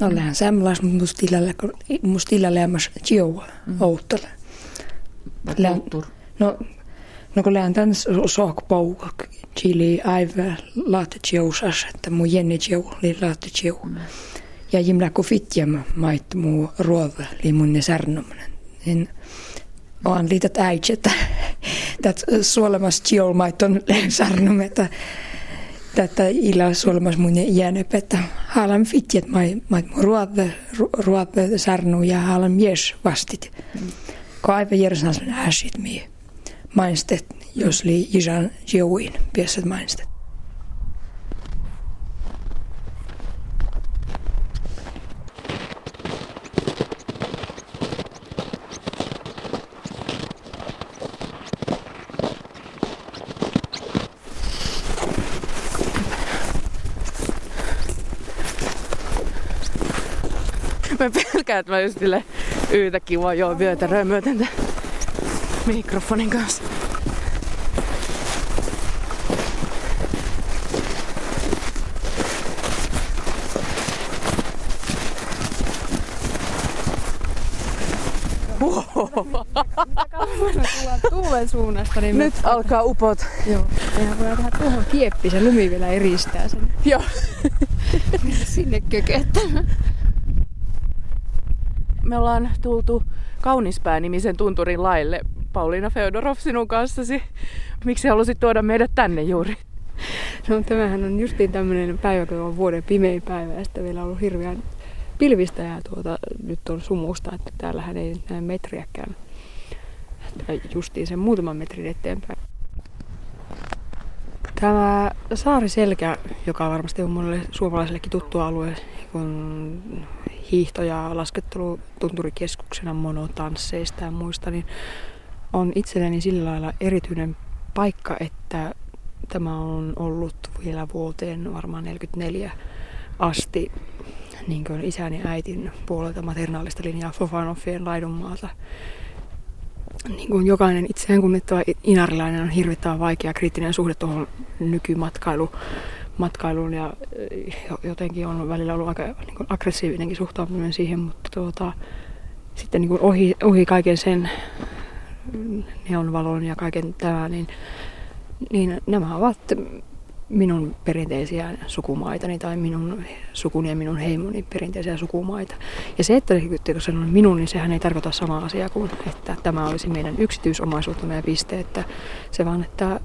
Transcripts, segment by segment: No lähän saamelais, mutta musta tilalla lämmäs tjoa outtele. No kun lähän tämän saakpaukakin, chili aivan laate tjousas, että mun jenne tjou oli laate tjou. Ja jimlä kun fitjämä mait mun ruoda, oli mun ne särnominen. Niin on liitat äitsi, että suomalaisen tjoul mait on särnometta. Tätä ilaa suomalaisen mun jäänepä, että haluan fitjät, mait mun ruoda särnu ja haluan mies vastit. Kun aivan järjestelmä sen äsit mie. Mainstet, jos li isän jouin, piesset mainstet. Mä pelkään, että mä just silleen yhtäkkiä vaan joo vyötäröön myöten tämän mikrofonin kanssa. Tuulen suunnasta. Niin nyt alkaa upot. Joo. Mehän voidaan tehdä tuohon kieppi, se lumi vielä eristää sen. Joo. Sinne kököttämään. Me ollaan tultu Kaunispää-nimisen tunturin laille. Pauliina Feodoroff sinun kanssasi. Miksi halusit tuoda meidät tänne juuri? No tämähän on justiin tämmöinen päivä, kun on vuoden pimein päivä ja sitten vielä on ollut hirveän pilvistä ja nyt on sumusta, että täällähän ei näe metriäkään. Justiin sen muutaman metrin eteenpäin. Tämä Saariselkä, joka varmasti on monelle suomalaisellekin tuttu alue, kun hiihto- ja laskettelutunturikeskuksena monotansseista ja muista, niin on itselleni sillä lailla erityinen paikka, että tämä on ollut vielä vuoteen varmaan 1944 asti niin kuin isän ja äitin puolelta maternaalista linjaa Fofanoffien laidunmaalta. Niin kuin jokainen itseään kunnettava inarilainen on hirvittävän vaikea kriittinen suhde tuohon nykymatkailuun ja jotenkin on välillä ollut aika niin kuin aggressiivinenkin suhtautuminen siihen, mutta sitten niin kuin ohi kaiken sen neonvalon ja kaiken tämä, niin nämä ovat minun perinteisiä sukumaitani tai minun sukuni ja minun heimoni perinteisiä sukumaita. Ja se, että sanon minun, niin sehän ei tarkoita samaa asiaa kuin, että tämä olisi meidän yksityisomaisuuttamme ja piste, että se vaan, että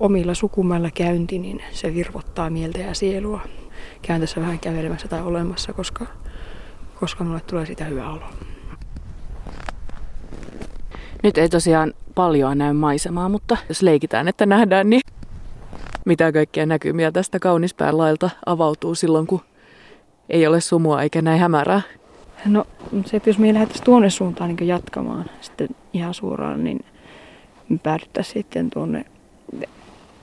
omilla sukumailla käynti, niin se virvottaa mieltä ja sielua. Käyn tässä vähän kävelemässä tai olemassa, koska minulle tulee siitä hyvä olo. Nyt ei tosiaan paljon näy maisemaa, mutta jos leikitään, että nähdään, niin mitä kaikkia näkymiä tästä Kaunispään lailta avautuu silloin, kun ei ole sumua eikä näin hämärää? No se, että jos me lähdettäisiin tuonne suuntaan niin jatkamaan sitten ihan suoraan, niin me päädyttäisiin sitten tuonne.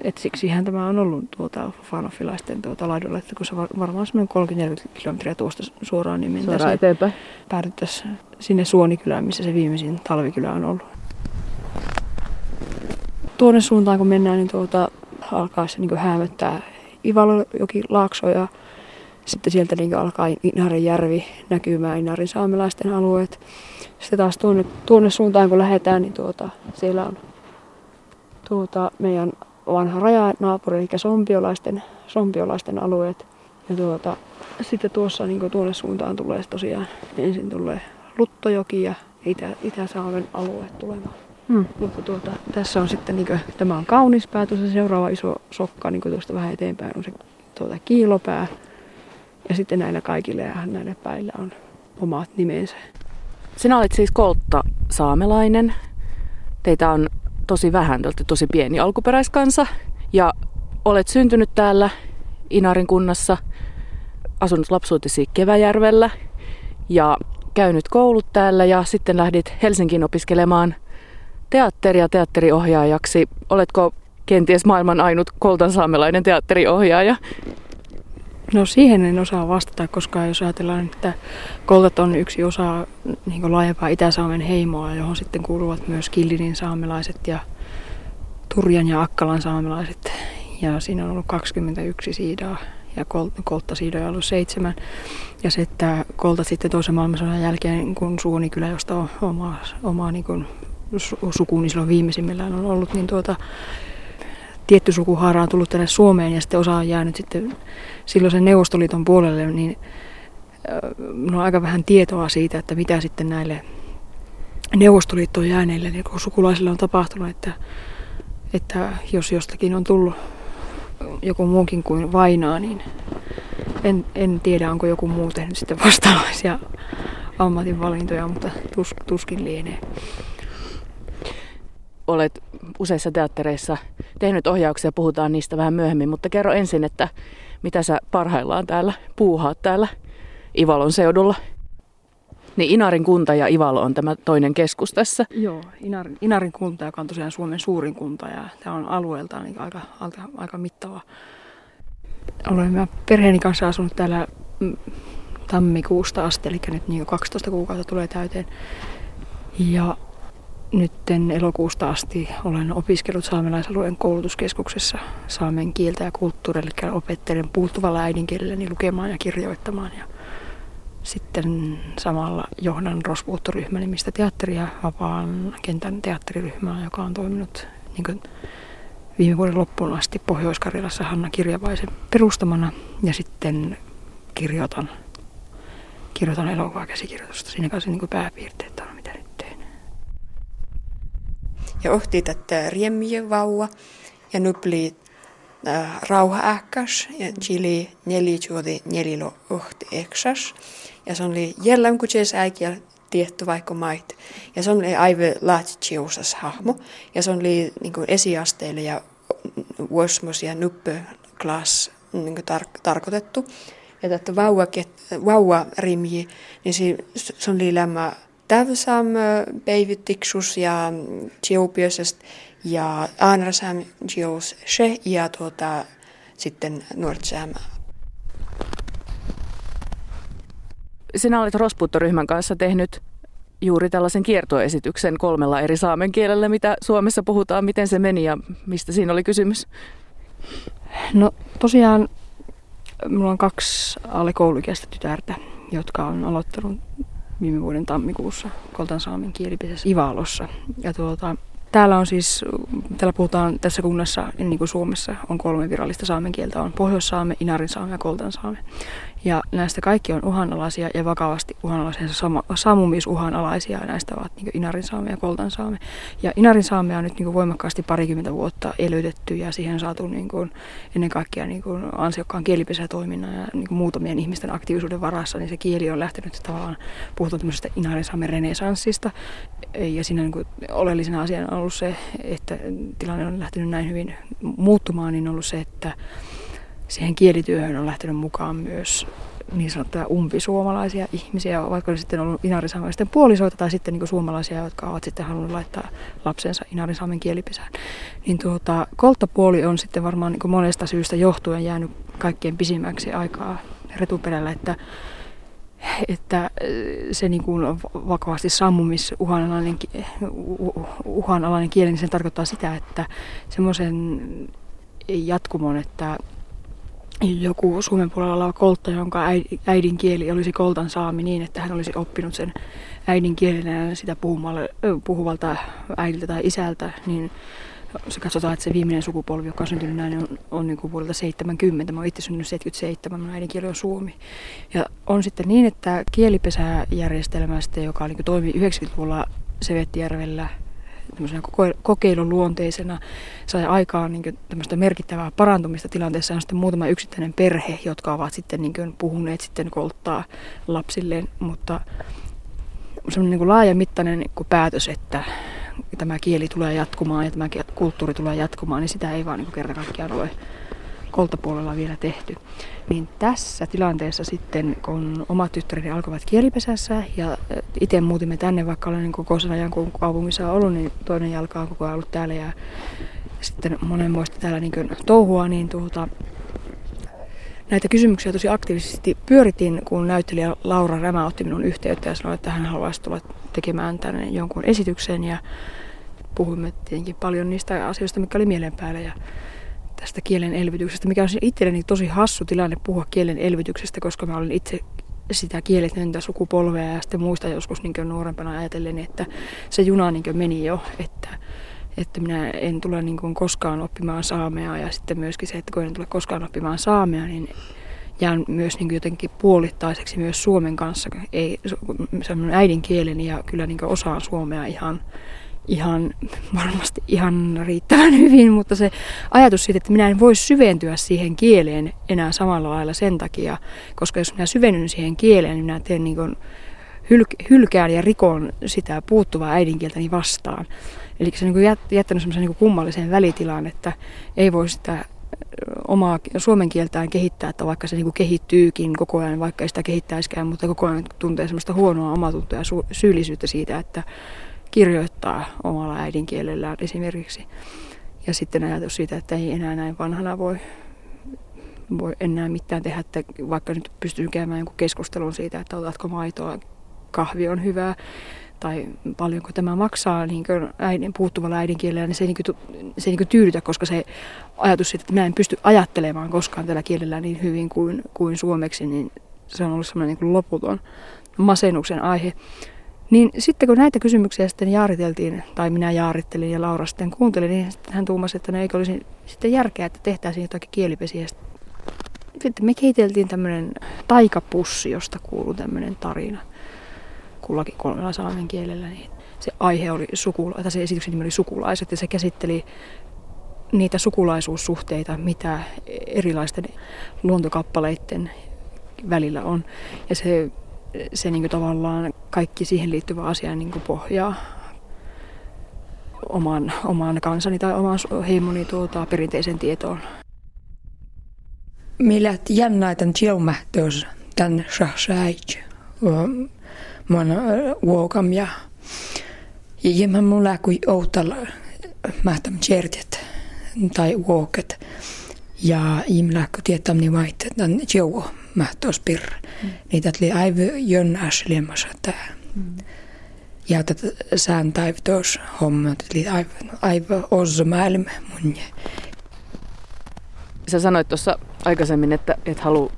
Et siksihän tämä on ollut fanoffilaisten laidolla, että kun se varmaan semmoinen 30-40 kilometriä tuosta suoraan, niin mentäisiin eteenpäin. Päädyttäisiin sinne Suonikylään, missä se viimeisin talvikylä on ollut. Tuonne suuntaan kun mennään, niin alkaa se niin häämöttää Ivalojoki laakso ja sitten sieltä niin alkaa Inarin järvi näkymään, Inarin saamelaisten alueet. Sitten taas tuonne suuntaan kun lähdetään, niin siellä on meidän vanha rajanaapuri, eli sompiolaisten alueet. Ja sitten tuossa niin tuonne suuntaan tulee tosiaan, ensin tulee Luttojoki ja Itä-Saamen alueet tulemaan. Mutta tässä on sitten, niin kuin, tämä on Kaunispää, tuossa seuraava iso sokka, niin kuin tuosta vähän eteenpäin on se Kiilopää. Ja sitten näillä kaikilla ja näillä päillä on omat nimensä. Sinä olet siis kolttasaamelainen. Teitä on tosi vähän, te olette tosi pieni alkuperäiskansa. Ja olet syntynyt täällä Inarin kunnassa, asunut lapsuutesi Kevääjärvellä ja käynyt koulut täällä ja sitten lähdit Helsinkiin opiskelemaan teatteria teatteriohjaajaksi. Oletko kenties maailman ainut koltansaamelainen teatteriohjaaja? No siihen en osaa vastata, koska jos ajatellaan, että koltat on yksi osa niin laajempaa Itä-Saamen heimoa, johon sitten kuuluvat myös Killinin saamelaiset ja Turjan ja Akkalan saamelaiset. Ja siinä on ollut 21 siidaa ja Koltta siinä on ollut 7. Ja se, että Koltat sitten toisen maailmansodan jälkeen, kun Suonikylä, josta on omaa niin kuin sukuun, niin silloin viimeisimmillään on ollut, niin tietty sukuhaara on tullut tänne Suomeen ja sitten osa on jäänyt sitten silloisen Neuvostoliiton puolelle, niin on aika vähän tietoa siitä, että mitä sitten näille Neuvostoliittoon jääneille niin sukulaisille on tapahtunut, että jos jostakin on tullut joku muukin kuin vainaa, niin en tiedä, onko joku muu tehnyt sitten vastaavaisia ammatinvalintoja, mutta tuskin lienee. Olet useissa teattereissa tehnyt ohjauksia, puhutaan niistä vähän myöhemmin, mutta kerro ensin, että mitä sä parhaillaan puuhaat täällä Ivalon seudulla. Niin Inarin kunta ja Ivalo on tämä toinen keskus tässä. Joo, Inarin kunta, joka on tosiaan Suomen suurin kunta ja tämä on alueeltaan niin aika mittava. Olen perheeni kanssa asunut täällä tammikuusta asti, eli nyt niin 12 kuukautta tulee täyteen. Ja nyt elokuusta asti olen opiskellut saamelaisalueen koulutuskeskuksessa saamen kieltä ja kulttuuria, eli opettelen puuttuvalla äidinkielelläni lukemaan ja kirjoittamaan. Ja sitten samalla johdan Rosvuutto-ryhmänimistä teatteria, vapaan kentän teatteriryhmää, joka on toiminut niin viime vuoden loppuun asti Pohjois-Karjalassa Hanna Kirjavaisen perustamana. Ja sitten kirjoitan elokuvakäsikirjoitusta. Siinä kanssa niin pääpiirteet on, mitä nyt teen. Ja ohti tätä riemmiä vauva ja nyplii rauha-äkkäs ja chili 4.49. Ja se oli jälleen kutsuessa äikiä tietty vaikka mait. Ja se oli aivan lähtösiusas hahmo. Ja se oli niin esiasteille ja vuosmos ja nyppöklass niin tarkoitettu. Ja tätä vauva-rimji, niin se oli lämmä täysam päivittiksus ja tsiopiosest. Ja Aanrasam, Gios, She ja sitten Nuortsam. Sinä olet Rospuuttoryhmän kanssa tehnyt juuri tällaisen kiertoesityksen 3 eri saamen kielellä, mitä Suomessa puhutaan. Miten se meni ja mistä siinä oli kysymys? No tosiaan minulla on 2 alle kouluikäistä tytärtä, jotka on aloittanut viime vuoden tammikuussa koltansaamen kielipesässä Ivalossa. Ja täällä on siis, täällä puhutaan tässä kunnassa, niin kuin Suomessa, on 3 virallista saamen kieltä. On pohjoissaame, inarinsaame ja koltansaame. Ja näistä kaikki on uhanalaisia ja vakavasti uhanalaisia, saamumisuhanalaisia. Näistä ovat niin inarinsaame ja koltansaame. Ja inarinsaamea on nyt niin voimakkaasti parikymmentä vuotta elvytetty ja siihen saatu niin kuin, ennen kaikkea niin kuin ansiokkaan kielipesätoiminnan ja niin kuin muutamien ihmisten aktiivisuuden varassa. Niin se kieli on lähtenyt tavallaan, puhutaan tämmöisestä inarinsaame renesanssista. Ja siinä niin kuin oleellisena asiana on ollut se, että tilanne on lähtenyt näin hyvin muuttumaan, niin on ollut se, että siihen kielityöhön on lähtenyt mukaan myös niin sanottuja umpisuomalaisia ihmisiä, vaikka ne sitten ollut inarinsaamelaisten puolisoita tai sitten niin suomalaisia, jotka ovat sitten halunneet laittaa lapsensa inarinsaamelaisen kielipesään. Niin kolttapuoli on sitten varmaan niin monesta syystä johtuen jäänyt kaikkein pisimmäksi aikaa retuperällä, että se niin kuin vakavasti sammumisuhanalainen kieli, niin se tarkoittaa sitä, että semmoisen jatkumon, että joku Suomen puolella oleva koltta, jonka äidinkieli olisi koltan saami niin, että hän olisi oppinut sen äidinkielenä sitä puhuvalta äidiltä tai isältä, niin se katsotaan, että se viimeinen sukupolvi, joka on syntynyt näin, on niin kuin vuodelta 70. Mä oon itse syntynyt 77, mun äidinkieli on suomi. Ja on sitten niin, että kielipesäjärjestelmä sitten, joka niin kuin toimi 90-luvulla Sevettijärvellä tämmöisenä kokeiluluonteisena, sai aikaan niin kuin tämmöistä merkittävää parantumista tilanteessa. On sitten muutama yksittäinen perhe, jotka ovat sitten niin kuin puhuneet sitten kolttaa lapsilleen, mutta semmoinen niin kuin laajamittainen niin kuin päätös, että tämä kieli tulee jatkumaan ja tämä kulttuuri tulee jatkumaan, niin sitä ei vaan niin kerta kaikkiaan ole kolttapuolella vielä tehty. Niin tässä tilanteessa sitten, kun omat tyttäreni alkoivat kielipesässä ja itse muutimme tänne, vaikka olen niin koko sen ajan kun kaupungissa ollut, niin toinen jalka on koko ajan ollut täällä ja sitten monenmoista täällä niin touhua, niin näitä kysymyksiä tosi aktiivisesti pyöritin, kun näyttelijä Laura Rämä otti minun yhteyttä ja sanoi, että hän haluaisi tulla tekemään tänne jonkun esityksen. Ja puhuimme tietenkin paljon niistä asioista, mitkä oli mielen päällä. Ja tästä kielen elvytyksestä, mikä on itselleni tosi hassu tilanne puhua kielen elvytyksestä, koska mä olen itse sitä kieletöntä sukupolvea ja sitten muistan joskus niin nuorempana ajatellen, että se juna niin meni jo, että minä en tule niin koskaan oppimaan saamea ja sitten myöskin se, että kun en tule koskaan oppimaan saamea, niin jään myös niin jotenkin puolittaiseksi myös suomen kanssa. Ei, se on minun äidinkieleni ja kyllä niin osaan suomea ihan varmasti ihan riittävän hyvin, mutta se ajatus siitä, että minä en voi syventyä siihen kieleen enää samalla lailla sen takia, koska jos minä syvennyn siihen kieleen, niin minä teen niin kuin hylkään ja rikon sitä puuttuvaa äidinkieltäni vastaan. Eli se on niin jättänyt semmoisen niin kummalliseen välitilaan, että ei voi sitä omaa suomen kieltään kehittää, että vaikka se niin kehittyykin koko ajan, vaikka ei sitä kehittäisikään, mutta koko ajan tuntee semmoista huonoa omatuntoa ja syyllisyyttä siitä, että kirjoittaa omalla äidinkielellään esimerkiksi. Ja sitten ajatus siitä, että ei enää näin vanhana voi enää mitään tehdä, että vaikka nyt pystyy käymään jonkun keskustelun siitä, että otatko maitoa, kahvi on hyvää, tai paljonko tämä maksaa niin puuttuvalla äidinkielellä, niin se ei tyydytä, koska se ajatus siitä, että minä en pysty ajattelemaan koskaan tällä kielellä niin hyvin kuin suomeksi, niin se on ollut sellainen niin loputon masennuksen aihe. Niin sitten kun näitä kysymyksiä sitten jaariteltiin, tai minä jaarittelin ja Laura sitten kuunteli, niin hän tuumasi, että ne eikö olisi sitten järkeä, että tehtäisiin jotakin kielipesiä. Sitten me kehiteltiin tämmöinen taikapussi, josta kuuluu tämmöinen tarina kullakin 3 saamen kielellä. Niin se aihe oli se esityksen nimi oli Sukulaiset, ja se käsitteli niitä sukulaisuussuhteita, mitä erilaisten luontokappaleiden välillä on. Ja se niin kuin tavallaan kaikki siihen liittyvä asia niin kuin pohjaa oman kansani tai oman heimoni perinteisen tietoon. Meillä jännäitän tjaumähtöös tämän shahsäit. Mä oon uokam ja mä mulla kui outalla mähtäm tjertet tai uoket. Ja ihminen lähti tietämään vaihtaa, että on joo, mä tuossa pirra. Niin tätä oli aivan jönnässä liemassa täällä. Ja tätä sään taivu tuossa hommaa, että oli aivan osa maailma mun. Sä sanoit tuossa aikaisemmin, että et halua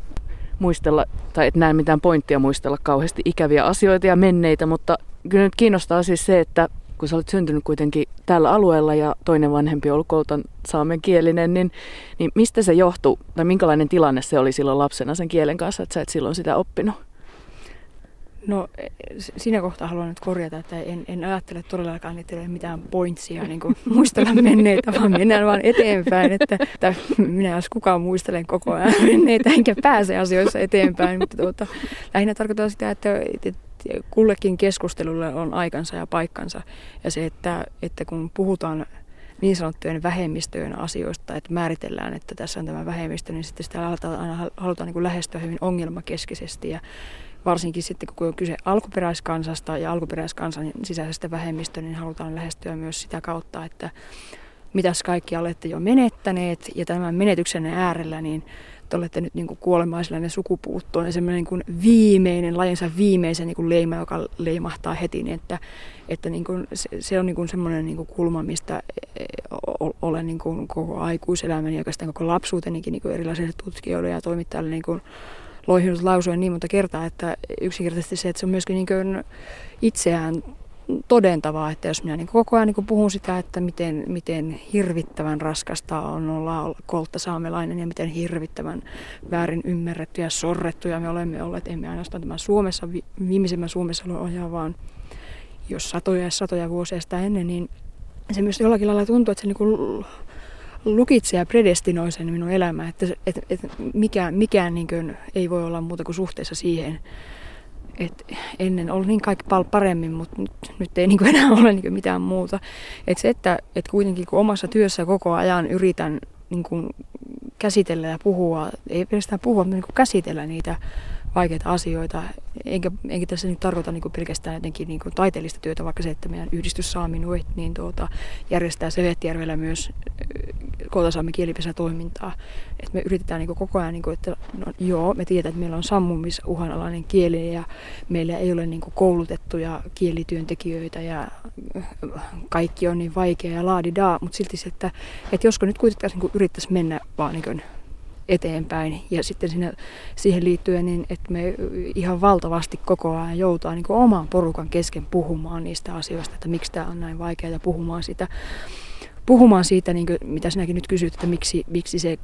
muistella, tai et näe mitään pointtia muistella kauheasti ikäviä asioita ja menneitä, mutta kyllä nyt kiinnostaa siis se, että kun sä olet syntynyt kuitenkin tällä alueella ja toinen vanhempi on ollut kolttasaamenkielinen, niin mistä se johtuu tai minkälainen tilanne se oli silloin lapsena sen kielen kanssa, että sä et silloin sitä oppinut? No siinä kohtaa haluan nyt korjata, että en ajattele todellakaan, että ei ole mitään pointsia niin kuin muistella menneitä, vaan mennään vaan eteenpäin, että minä jos kukaan muistelen koko ajan menneitä enkä pääse asioissa eteenpäin, mutta lähinnä tarkoittaa sitä, että kullekin keskustelulle on aikansa ja paikkansa. Ja se, että kun puhutaan niin sanottujen vähemmistöjen asioista, että määritellään, että tässä on tämä vähemmistö, niin sitten sitä halutaan niin kuin lähestyä hyvin ongelmakeskeisesti. Ja varsinkin sitten, kun on kyse alkuperäiskansasta ja alkuperäiskansan sisäisestä vähemmistöstä, niin halutaan lähestyä myös sitä kautta, että mitäs kaikki olette jo menettäneet ja tämän menetyksen äärellä, niin olette nyt niin kuolemaisellinen sukupuuttoon ja semmoinen niin viimeinen, lajinsa viimeisen niin leima, joka leimahtaa heti, niin että niin se on niin semmoinen niin kulma, mistä olen niin koko aikuiselämäni ja oikeastaan koko lapsuutenikin niin erilaisille tutkijoille ja toimittajille niin loihinut lausuen niin monta kertaa, että yksinkertaisesti se, että se on myöskin niin itseään todentavaa, että jos minä niin koko ajan niin puhun sitä, että miten hirvittävän raskasta on olla kolttasaamelainen ja miten hirvittävän väärin ymmärretty ja sorrettu ja me olemme olleet, emme ainoastaan tämän Suomessa, viimeisemmän Suomessa ole, vaan jos satoja vuosia sitä ennen, niin se myös jollakin lailla tuntuu, että se niin lukitsee ja predestinoi sen minun elämää, että mikään niin kuin ei voi olla muuta kuin suhteessa siihen. Et ennen oli niin kaikki paljon paremmin, mutta nyt ei niinku enää ole niinku mitään muuta. Et se, että kuitenkin kun omassa työssä koko ajan yritän niinku käsitellä ja puhua, ei pelkästään puhua, mutta niinku käsitellä niitä vaikeita asioita. Enkä tässä nyt tarkoita niinku pelkästään jotenkin niinku taiteellista työtä, vaikka se, että meidän yhdistys Saami Nuet niin järjestää Sevettijärvellä myös kolttasaamen kielipesätoimintaa. Et me yritetään niin kuin koko ajan, niin kuin, että no, joo, me tiedetään, että meillä on sammumisuhanalainen kieli ja meillä ei ole niin kuin koulutettuja kielityöntekijöitä ja kaikki on niin vaikea ja laadidaa, mutta silti se, että josko nyt kuitenkin niin yrittäisiin mennä vaan niin kuin eteenpäin. Ja sitten siihen liittyen, niin, että me ihan valtavasti koko ajan joudutaan niin kuin oman porukan kesken puhumaan niistä asioista, että miksi tämä on näin vaikeaa, puhumaan sitä. Puhumaan siitä, niin kuin, mitä sinäkin nyt kysyt, että miksi se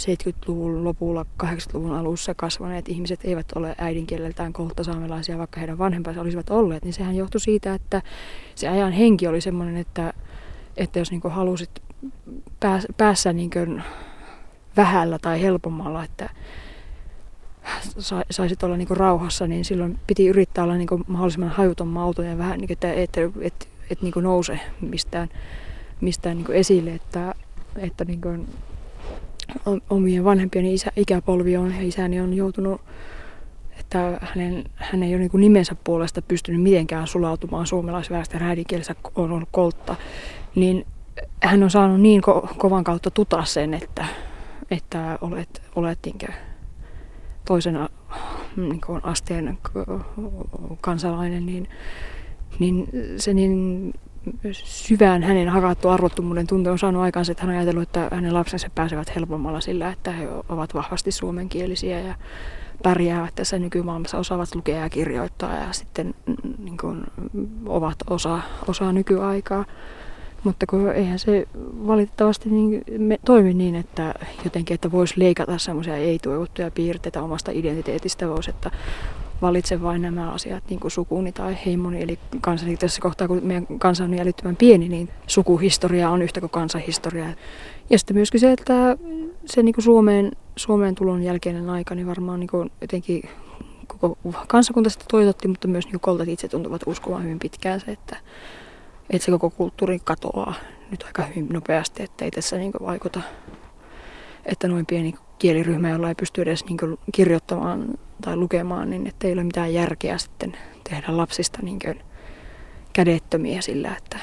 70-luvun lopulla, 80-luvun alussa kasvaneet ihmiset eivät ole äidinkieleltään kolttasaamelaisia, vaikka heidän vanhempansa olisivat olleet, niin sehän johtui siitä, että se ajan henki oli sellainen, että jos niin kuin halusit päässä niin kuin vähällä tai helpommalla, että saisit olla niin kuin rauhassa, niin silloin piti yrittää olla niin kuin mahdollisimman hajuton mauton ja vähän, että niin kuin nouse mistään niin kuin esille, että niin kuin omien vanhempieni ikäpolvi on, isäni on joutunut, että hän ei ole niin kuin nimensä puolesta pystynyt mitenkään sulautumaan suomalaisväestön äidinkielessä, on ollut koltta, niin hän on saanut niin kovan kautta tuta sen, että olet niin kuin toisen niin kuin asteen kansalainen, niin se niin syvään hänen hakattu arvottomuuden tunte on saanut aikaansa, että hän on ajatellut, että hänen lapsensa pääsevät helpommalla sillä, että he ovat vahvasti suomenkielisiä ja pärjäävät tässä nykymaailmassa, osaavat lukea ja kirjoittaa ja sitten niin kuin, ovat osa nykyaikaa. Mutta kun eihän se valitettavasti niin, toimi niin, että jotenkin, että voisi leikata semmoisia ei-toivottuja piirteitä omasta identiteetistä, voisi, että valitse vain nämä asiat, niin kuin sukuni tai heimoni, eli kansani. Tässä kohtaa, kun meidän kansa on älyttömän pieni, niin sukuhistoria on yhtä kuin kansanhistoria. Ja sitten myöskin se, että se niin kuin Suomeen tulon jälkeinen aika, niin varmaan niin kuin jotenkin koko kansakunta sitä toitotti, mutta myös niin kuin koltat itse tuntuvat uskomaan hyvin pitkään se, että se koko kulttuuri katoaa nyt aika hyvin nopeasti, että ei tässä niin kuin vaikuta, että noin pieni kieliryhmä, jolla ei pysty edes niin kuin kirjoittamaan tai lukemaan, niin että ei ole mitään järkeä sitten tehdä lapsista niin kuin kädettömiä sillä, että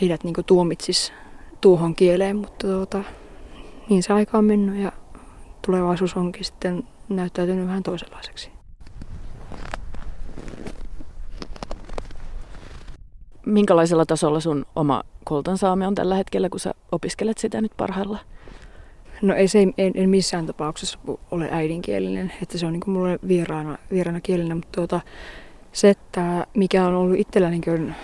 heidät niin kuin tuomitsisi tuohon kieleen, mutta niin se aika on mennyt ja tulevaisuus onkin sitten näyttäytynyt vähän toisenlaiseksi. Minkälaisella tasolla sun oma koltansaame on tällä hetkellä, kun sä opiskelet sitä nyt parhaillaan? No ei se en missään tapauksessa ole äidinkielinen, että se on niin kuin mulle vieraana kielenä, mutta se, että mikä on ollut itsellä niin kuin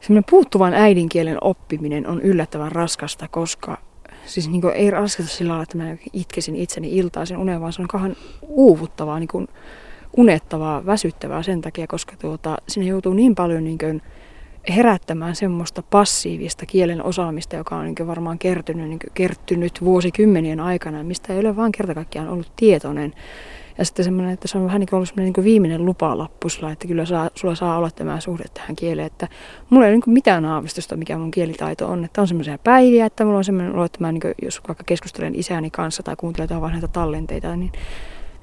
semmoinen puuttuvan äidinkielen oppiminen on yllättävän raskasta, koska siis niin kuin ei raskasta sillä lailla, että mä itkesin itseni iltaisin uneen, vaan se on kauhean uuvuttavaa, niin kuin unettavaa, väsyttävää sen takia, koska sinne joutuu niin paljon niin kuin herättämään semmoista passiivista kielen osaamista, joka on niin varmaan kertynyt vuosikymmenien aikana, mistä ei ole vaan kertakaikkiaan ollut tietoinen. Ja sitten semmoinen, että se on vähän niin kuin ollut semmoinen niin viimeinen lupalappu, että kyllä sulla saa olla tämä suhde tähän kieleen, että mulla ei ole niin mitään aavistusta, mikä mun kielitaito on, että on semmoisia päiviä, että mulla on semmoinen olo, että mä niin jos vaikka keskustelen isäni kanssa tai kuuntelen vaan näitä tallenteita,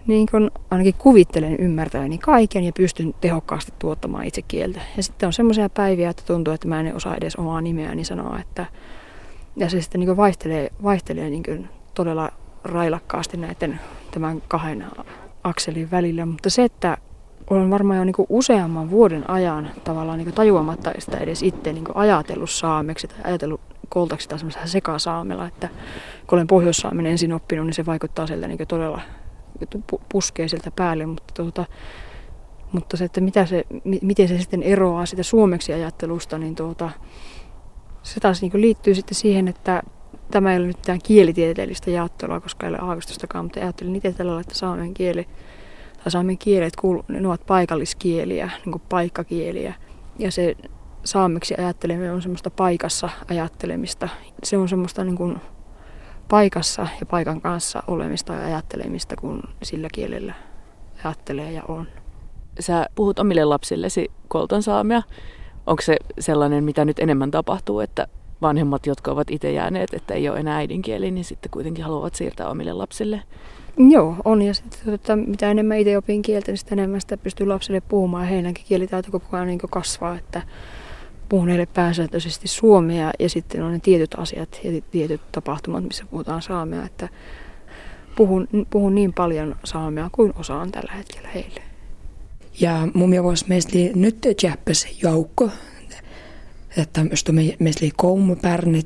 niin kun ainakin kuvittelen ymmärtäväni kaiken ja pystyn tehokkaasti tuottamaan itse kieltä. Ja sitten on semmoisia päiviä, että tuntuu, että mä en osaa edes omaa nimeäni sanoa. Ja se sitten niin vaihtelee niin kuin todella railakkaasti näiden tämän kahden akselin välillä. Mutta se, että olen varmaan jo niin kuin useamman vuoden ajan tavallaan niin kuin tajuamatta sitä edes itse niin kuin ajatellut saameksi tai ajatellut koltaksi tai semmoisella sekasaamella. Että kun olen pohjoissaamen ensin oppinut, niin se vaikuttaa sieltä niin kuin todella puskee sieltä päälle, mutta se, että miten se sitten eroaa sitä suomeksi ajattelusta, niin se taas niin kuin liittyy sitten siihen, että tämä ei ole nyt mitään kielitieteellistä jaottelua, koska ei ole aavistustakaan, mutta ajattelin itse tällä lailla, että saamen kieli tai saamen kielet, ne ovat paikalliskieliä, niin kuin paikkakieliä, ja se saameksi ajatteleminen on semmoista paikassa ajattelemista. Se on semmoista niin kuin paikassa ja paikan kanssa olemista ja ajattelemista, kun sillä kielellä ajattelee ja on. Sä puhut omille lapsillesi koltansaamea. Onko se sellainen, mitä nyt enemmän tapahtuu, että vanhemmat, jotka ovat itse jääneet, että ei ole enää äidinkieli, niin sitten kuitenkin haluavat siirtää omille lapsille? Joo, on. Ja sitten, mitä enemmän itse opin kieltä, niin sitä enemmän sitä pystyy lapsille puhumaan. Heidänkin kielitaito koko ajan niin kasvaa, että puhuneille pääsääntöisesti suomea ja sitten on ne tietyt asiat ja tietyt tapahtumat, missä puhutaan saamea, että puhun niin paljon saamea kuin osaan tällä hetkellä heille. Ja mun mielestä nyt jäppäs joukko, että meillä kouma pärnet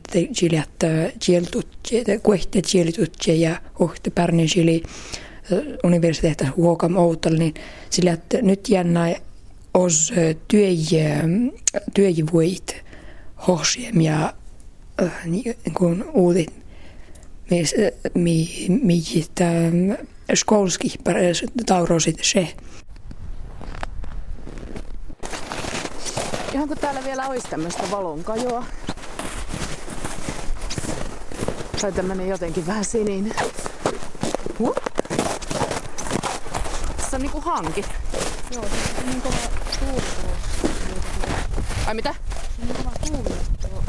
kuehte kielitutje ja ohte pärnen kieli universiteetta huokam outal, niin sillä että nyt jännä os työjivuit hohsiem ja kun uudet mitä skolski taurosit se. Ihan kun täällä vielä olisi tämmöistä valonkajoa. Tai tämmönen jotenkin vähän sininen. Tässä on niinku hanki. Joo, se on niin kova tuuli. Ai mitä? Se on niin kova tuuli.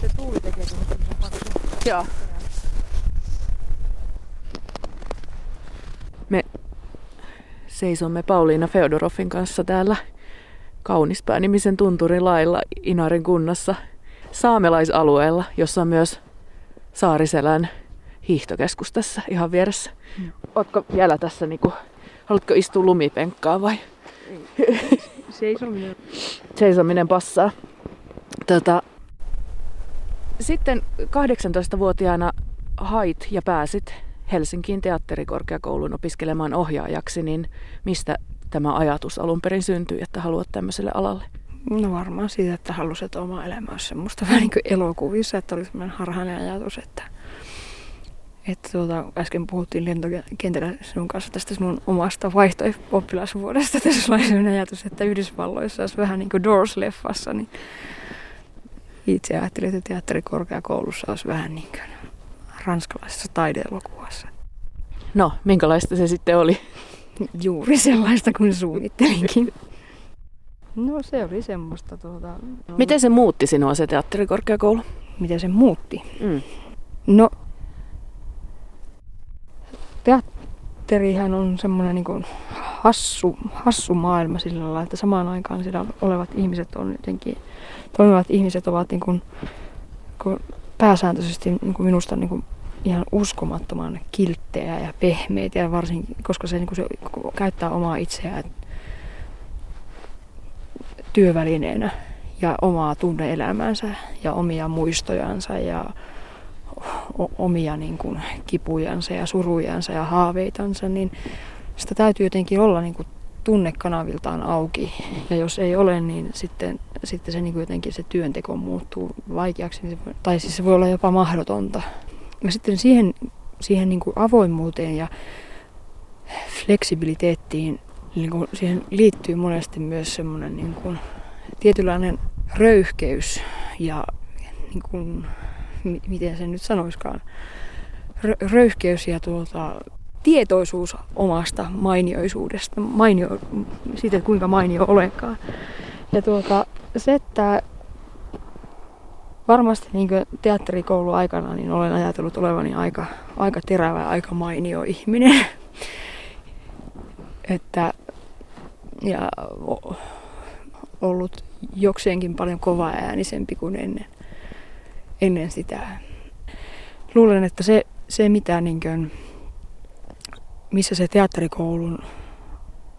Se tuuli tekee tuohon pakko. Joo. Me seisomme Pauliina Feodoroffin kanssa täällä Kaunispää-nimisen tunturin lailla Inarin kunnassa saamelaisalueella, jossa on myös Saariselän hiihtokeskus tässä ihan vieressä. Mm. Ootko vielä tässä niinku, haluatko istua lumipenkkaan vai? Seisominen. Seisominen passaa. Sitten 18-vuotiaana hait ja pääsit Helsinkiin teatterikorkeakouluun opiskelemaan ohjaajaksi, niin mistä tämä ajatus alun perin syntyi, että haluat tämmöiselle alalle? No varmaan siitä, että halusin, että oma elämä olisi semmoista vähän niin kuin elokuvissa, että oli semmoinen harhainen ajatus, että äsken puhuttiin lentokentällä sinun kanssa tästä sinun omasta vaihto-oppilasvuodesta, että se oli semmoinen ajatus, että Yhdysvalloissa olisi vähän niin kuin Doors-leffassa, niin itse ajattelin, että teatterikorkeakoulussa olisi vähän niin kuin ranskalaisessa taideelokuvassa. No, minkälaista se sitten oli? Juuri sellaista kuin suunnittelinkin. No se oli semmoista no. Miten se muutti sinua se teatterikorkeakoulu? Miten se muutti? Mm. No teatterihan on semmoinen niin kuin hassu maailma sillä lailla, että samaan aikaan siellä olevat ihmiset on jotenkin, toimivat ihmiset ovat niin kuin pääsääntöisesti niin kuin minusta niin kuin ihan uskomattoman kilttejä ja pehmeitä ja varsinkin, koska se, niin kun se käyttää omaa itseään työvälineenä ja omaa tunne-elämäänsä ja omia muistojansa ja omia niin kun, kipujansa ja surujansa ja haaveitansa, niin sitä täytyy jotenkin olla niin kun, tunnekanaviltaan auki. Ja jos ei ole, niin sitten se, niin kun, jotenkin se työnteko muuttuu vaikeaksi, niin se, tai siis se voi olla jopa mahdotonta. Ja sitten siihen niin kuin avoimuuteen ja fleksibiliteettiin niin kuin siihen liittyy monesti myös semmoinen niin kuin tietynlainen röyhkeys ja niin kuin, miten sen nyt sanoiskaan, röyhkeys ja tietoisuus omasta mainioisuudesta, siitä kuinka mainio olenkaan. Ja se, että varmasti niin teatterikoulun aikana niin olen ajatellut olevani aika terävä ja aika mainio ihminen. Ja ollut jokseenkin paljon kovaa äänisempi kuin ennen sitä. Luulen, että se mitä niin kuin, missä se teatterikoulun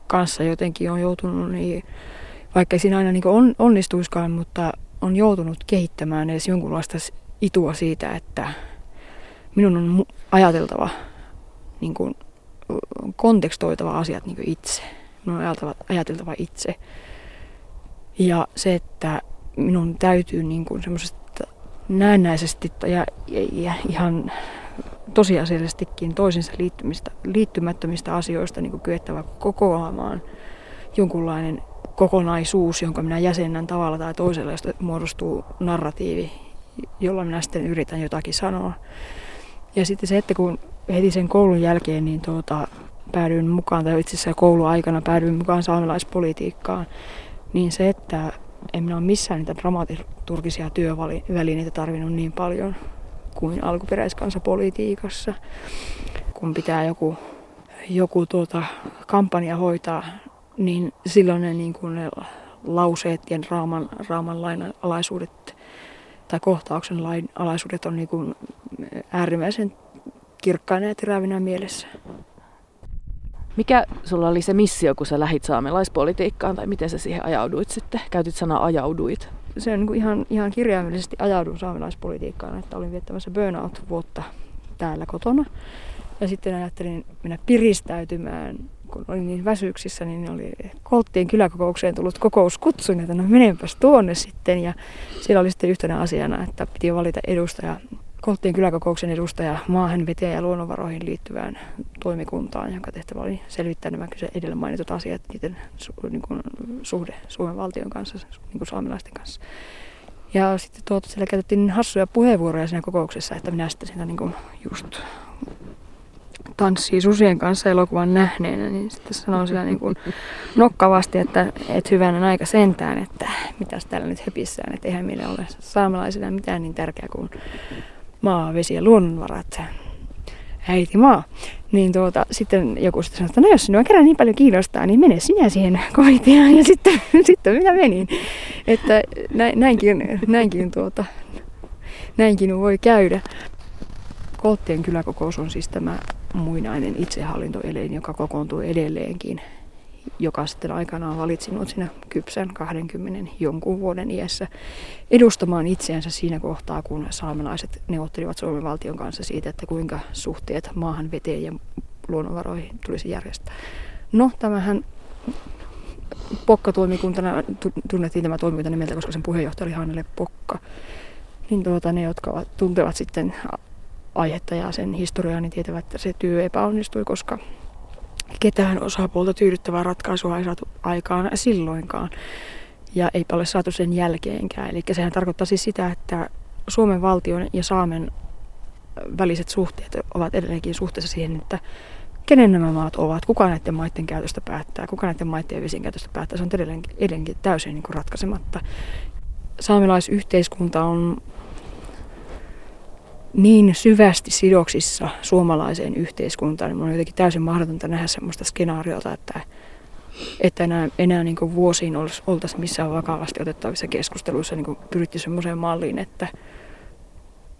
kanssa jotenkin on joutunut, niin, vaikka siinä aina niin onnistuiskaan, mutta on joutunut kehittämään edes jonkunlaista itua siitä, että minun on ajateltava, niin kuin, kontekstoitava asiat niin kuin itse. Minun on ajateltava itse. Ja se, että minun täytyy niin kuin semmoisesta näennäisesti ja ihan tosiasiallisestikin toisinsa liittymättömistä asioista niin kuin kyettävä kokoamaan jonkunlainen kokonaisuus, jonka minä jäsennän tavalla tai toisella, josta muodostuu narratiivi, jolla minä sitten yritän jotakin sanoa. Ja sitten se, että kun heti sen koulun jälkeen niin päädyin mukaan, tai itse asiassa kouluaikana päädyin mukaan saamelaispolitiikkaan, niin se, että en minä ole missään niitä dramaturgisia työvälineitä tarvinnut niin paljon kuin alkuperäiskansapolitiikassa, kun pitää joku kampanja hoitaa, niin silloin ne lauseet ja raaman lain alaisuudet tai kohtauksen lain alaisuudet on niin kuin äärimmäisen kirkkaina ja terävinä mielessä. Mikä sulla oli se missio, kun sä lähit saamelaispolitiikkaan, tai miten sä siihen ajauduit sitten? Käytit sanaa ajauduit. Se on niin kuin ihan kirjaimellisesti ajaudun saamelaispolitiikkaan, että olin viettämässä burnout-vuotta täällä kotona. Ja sitten ajattelin mennä piristäytymään, kun olin niin väsyksissä, niin oli Kolttien kyläkokoukseen tullut kokouskutsu, että no menenpäs tuonne sitten. Ja siellä oli sitten yhtenä asiana, että piti valita edustaja, Kolttien kyläkokouksen edustaja maahan, veteen ja luonnonvaroihin liittyvään toimikuntaan, jonka tehtävä oli selvittää nämä edellä mainitut asiat, niiden suhde Suomen valtion kanssa, niin saamelaisten kanssa. Ja sitten siellä käytettiin niin hassuja puheenvuoroja siinä kokouksessa, että minä sitten siinä niin just tanssii susien kanssa elokuvan nähneenä, niin sitten sanon siellä niin kuin nokkavasti, että et hyvänen aika sentään, että mitäs täällä nyt höpissään, että eihän meillä ole saamelaisilla mitään niin tärkeää kuin maa, vesi ja luonnonvarat. Äiti maa. Niin sitten joku sitten sanoi, että no jos sinua kerran niin paljon kiinnostaa, niin mene sinä siihen komiteaan, ja sitten minä menin. Että näinkin voi käydä. Kolttien kyläkokous on siis tämä muinainen itsehallintoelin, joka kokoontuu edelleenkin, joka sitten aikanaan valitsi minut siinä kypsän 20 jonkun vuoden iässä edustamaan itseänsä siinä kohtaa, kun saamelaiset neuvottelivat Suomen valtion kanssa siitä, että kuinka suhteet maahan, veteen ja luonnonvaroihin tulisi järjestää. No, tämähän Pokka-toimikuntana tunnettiin tämä toimikunta nimeltä, koska sen puheenjohtaja oli Hannele Pokka. Niin ne, jotka tuntevat sitten aihetta ja sen historiaa, niin tietävät, että se työ epäonnistui, koska ketään osapuolta tyydyttävää ratkaisua ei saatu aikaan silloinkaan ja ei ole saatu sen jälkeenkään. Eli sehän tarkoittaa siis sitä, että Suomen valtion ja Saamen väliset suhteet ovat edelleenkin suhteessa siihen, että kenen nämä maat ovat, kuka näiden maiden käytöstä päättää, kuka näiden maiden ja vesien käytöstä päättää. Se on edelleenkin täysin niin kuin ratkaisematta. Saamelaisyhteiskunta on niin syvästi sidoksissa suomalaiseen yhteiskuntaan, niin on jotenkin täysin mahdotonta nähdä semmoista skenaariota, että enää niin kuin vuosiin oltaisiin missään vakavasti otettavissa keskusteluissa niin kuin pyrittiin semmoiseen malliin, että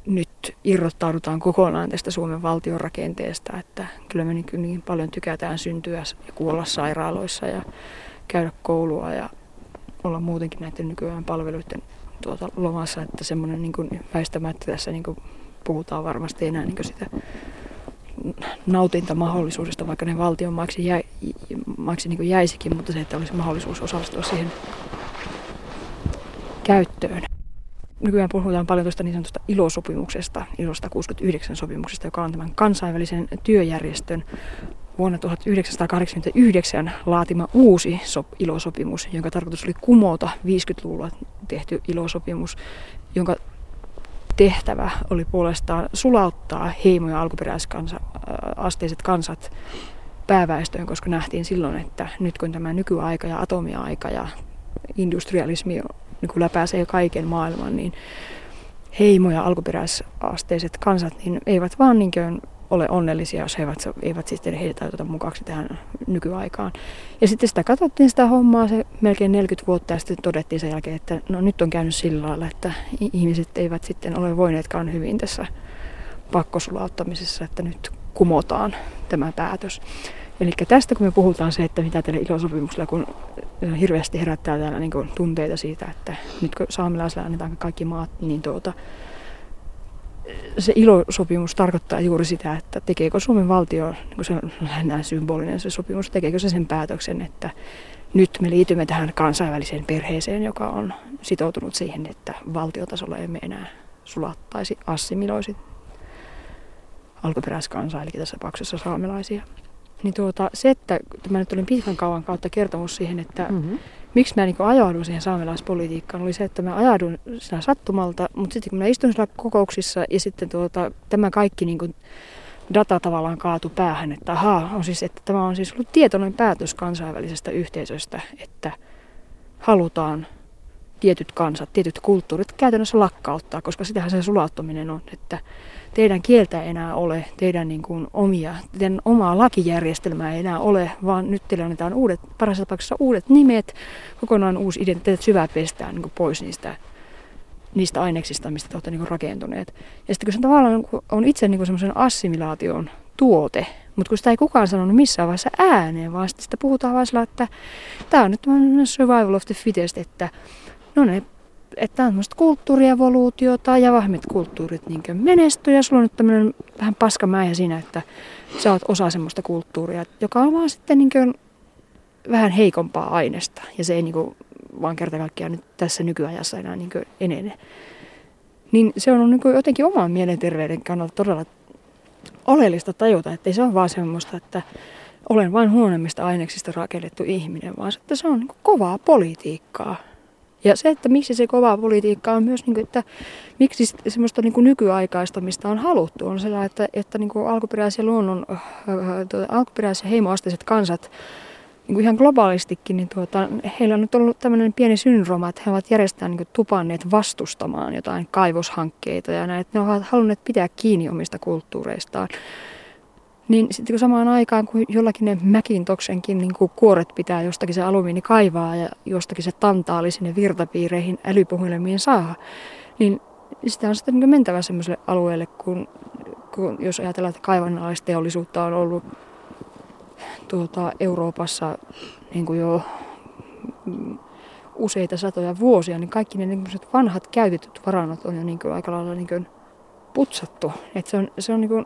nyt irrottaudutaan kokonaan tästä Suomen valtion rakenteesta, että kyllä me niin paljon tykätään syntyä ja kuolla sairaaloissa ja käydä koulua ja olla muutenkin näiden nykyään palveluiden lomassa, että semmoinen niin kuin väistämättä tässä niin kuin puhutaan varmasti enää niin sitä nautintamahdollisuudesta, vaikka ne valtion maiksi niin jäisikin, mutta se, että olisi mahdollisuus osallistua siihen käyttöön. Nykyään puhutaan paljon tuosta niin sanotusta ILO-sopimuksesta, ILOsta 69 sopimuksesta, joka on tämän kansainvälisen työjärjestön vuonna 1989 laatima uusi ILO-sopimus, jonka tarkoitus oli kumota 50-luvulla tehty ILO-sopimus, jonka tehtävä oli puolestaan sulauttaa heimo- ja alkuperäisteiset kansat pääväestöön, koska nähtiin silloin, että nyt kun tämä nykyaika ja atomiaika ja industrialismi niin kun läpäisee kaiken maailman, niin heimo- ja alkuperäisteiset kansat niin eivät vaan niinkään ole onnellisia, jos he eivät sitten heitä oteta mukaksi tähän nykyaikaan. Ja sitten sitä katsottiin sitä hommaa se melkein 40 vuotta ja sitten todettiin sen jälkeen, että no nyt on käynyt sillä lailla, että ihmiset eivät sitten ole voineetkaan hyvin tässä pakkosulauttamisessa, että nyt kumotaan tämä päätös. Eli tästä kun me puhutaan se, että mitä tällä ILO-sopimuksella, kun hirveästi herättää täällä niin kuin tunteita siitä, että nyt kun saamelaisilla annetaan kaikki maat, niin se ILO-sopimus tarkoittaa juuri sitä, että tekeekö Suomen valtio, niin se on lähinnä symbolinen se sopimus, tekeekö se sen päätöksen, että nyt me liitymme tähän kansainväliseen perheeseen, joka on sitoutunut siihen, että valtiotasolla emme enää sulattaisi, assimiloisi alkuperäiskansaa, eli tässä tapauksessa saamelaisia. Niin se, että mä nyt olin pitkän kauan kautta kertomus siihen, että miksi mä niin ajauduin siihen saamelaispolitiikkaan, oli se, että mä ajauduin siinä sattumalta, mutta sitten kun mä istuin siellä kokouksissa ja sitten tämä kaikki niin kuin data tavallaan kaatui päähän, että että tämä on siis ollut tietoinen päätös kansainvälisestä yhteisöstä, että halutaan tietyt kansat, tietyt kulttuurit käytännössä lakkauttaa, koska sitähän se sulauttaminen on, että teidän kieltä ei enää ole, teidän, niin kuin teidän omaa lakijärjestelmää ei enää ole, vaan nyt teille annetaan uudet, parhaassa tapauksessa uudet nimet, kokonaan uusi identiteetti, syvää pestään niin pois niistä aineksista, mistä te olette niin rakentuneet. Ja sitten kun se tavallaan on itse niin semmoisen assimilaation tuote, mutta kun sitä ei kukaan sanonut missään vaiheessa ääneen, vaan sitä puhutaan vain sillä, että tämä on nyt tämmöinen survival of the fittest, että no ne, että tämä on tämmöistä kulttuurievoluutiota ja vahvimmat kulttuurit niin menestyy ja sulla on nyt tämmöinen vähän paskamäihä siinä, että sä oot osa semmoista kulttuuria, joka on vaan sitten niin vähän heikompaa aineesta ja se ei niin kuin vaan kerta kaikkiaan nyt tässä nykyajassa enää niin enene. Niin se on niin jotenkin oman mielenterveyden kannalta todella oleellista tajuta, että ei se ole vaan semmoista, että olen vain huonommista aineksista rakennettu ihminen, vaan että se on niin kovaa politiikkaa. Ja se, että miksi se kovaa politiikka on myös, että miksi semmoista nykyaikaistamista on haluttu, on sellainen, että alkuperäisiä luonnon, alkuperäisiä heimoasteiset kansat, ihan globaalistikin, niin heillä on nyt ollut tämmöinen pieni syndrooma, että he ovat järjestään tupanneet vastustamaan jotain kaivoshankkeita ja näin, että ne ovat halunneet pitää kiinni omista kulttuureistaan. Niin sitten kun samaan aikaan, kun jollakin ne Mäkintoksenkin niin kuoret pitää jostakin se alumiini kaivaa ja jostakin se tantaali sinne virtapiireihin älypuhelimiin saa, niin sitä on sitten mentävä semmoiselle alueelle, kun jos ajatellaan, että kaivannaisteollisuutta on ollut Euroopassa niin kuin jo useita satoja vuosia, niin kaikki ne niin vanhat käytetyt varannot on jo niin kuin aika lailla niin kuin putsattu. Et se on niin kuin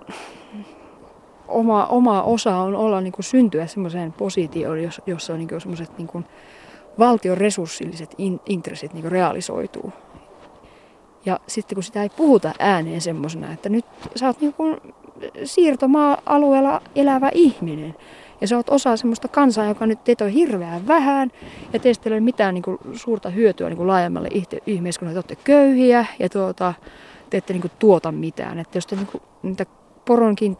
oma osa on olla niin kuin syntyä semmoiseen positioon, jossa on niin kuin semmoiset niin kuin valtion resurssilliset intressit niin kuin realisoituu. Ja sitten kun sitä ei puhuta ääneen semmoisena, että nyt sä oot niin kuin siirtomaa-alueella elävä ihminen. Ja sä oot osa semmoista kansaa, joka nyt teet on hirveän vähän ja teistä ei ole mitään niin kuin suurta hyötyä niin kuin laajemmalle ihmiskunnalle. Te olette köyhiä ja te ette niin kuin tuota mitään. Että jos te niin kuin niitä poronkin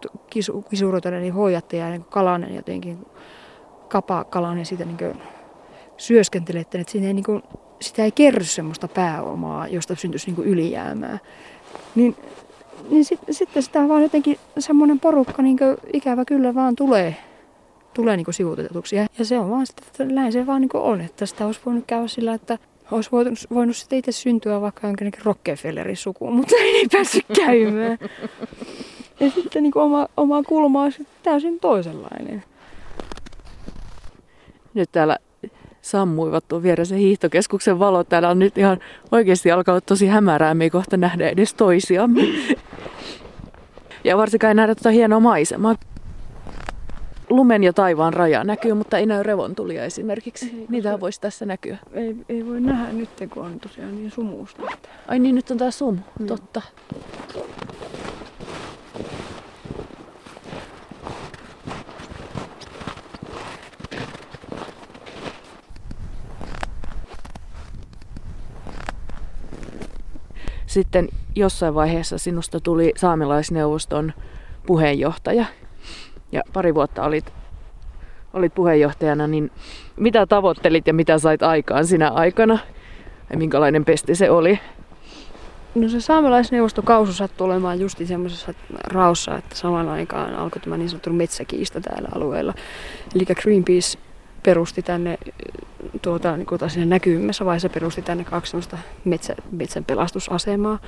kisuroita niin hoidatte ja niin kuin kalanen jotenkin kapakalanen siitä niin kuin syöskentelette, että siinä ei niin kuin, sitä ei kerry semmoista pääomaa, josta syntyisi niin kuin ylijäämää. Niin sitten sitä vaan jotenkin semmoinen porukka niin ikävä kyllä vaan tulee niin sivuutetuksi. Ja se on vaan sitä, että näin se vaan niin on. Että sitä olisi voinut käydä sillä, että olisi voinut sitten itse syntyä vaikka jonkinlainen Rockefellerin sukuun, mutta ei päässyt käymään. Ja sitten niin oma kulma on täysin toisenlainen. Nyt täällä sammuivat tuon vieressä hiihtokeskuksen valot. Täällä on nyt ihan oikeasti alkaa tosi hämärää, me ei kohta nähdä edes toisiamme. Ja varsinkaan ei nähdä tuota hienoa maisemaa. Lumen ja taivaan raja näkyy, mutta ei näy revontulia esimerkiksi. Ei, niitä voisi tässä näkyä. Ei voi nähdä nyt, kun on tosiaan niin sumuusta. Ai niin, nyt on tää sumu. Joo. Totta. Sitten jossain vaiheessa sinusta tuli Saamelaisneuvoston puheenjohtaja ja pari vuotta olit puheenjohtajana, niin mitä tavoittelit ja mitä sait aikaan sinä aikana ja minkälainen pesti se oli? No se Saamelaisneuvostokausu sattui olemaan justi semmoisessa raossa, että samaan aikaan alkoi tämä niin sanottu metsäkiista täällä alueella. Eli Greenpeace perusti tänne, niin siinä näkymässä vaiheessa perusti tänne kaksi semmoista metsän pelastusasemaa,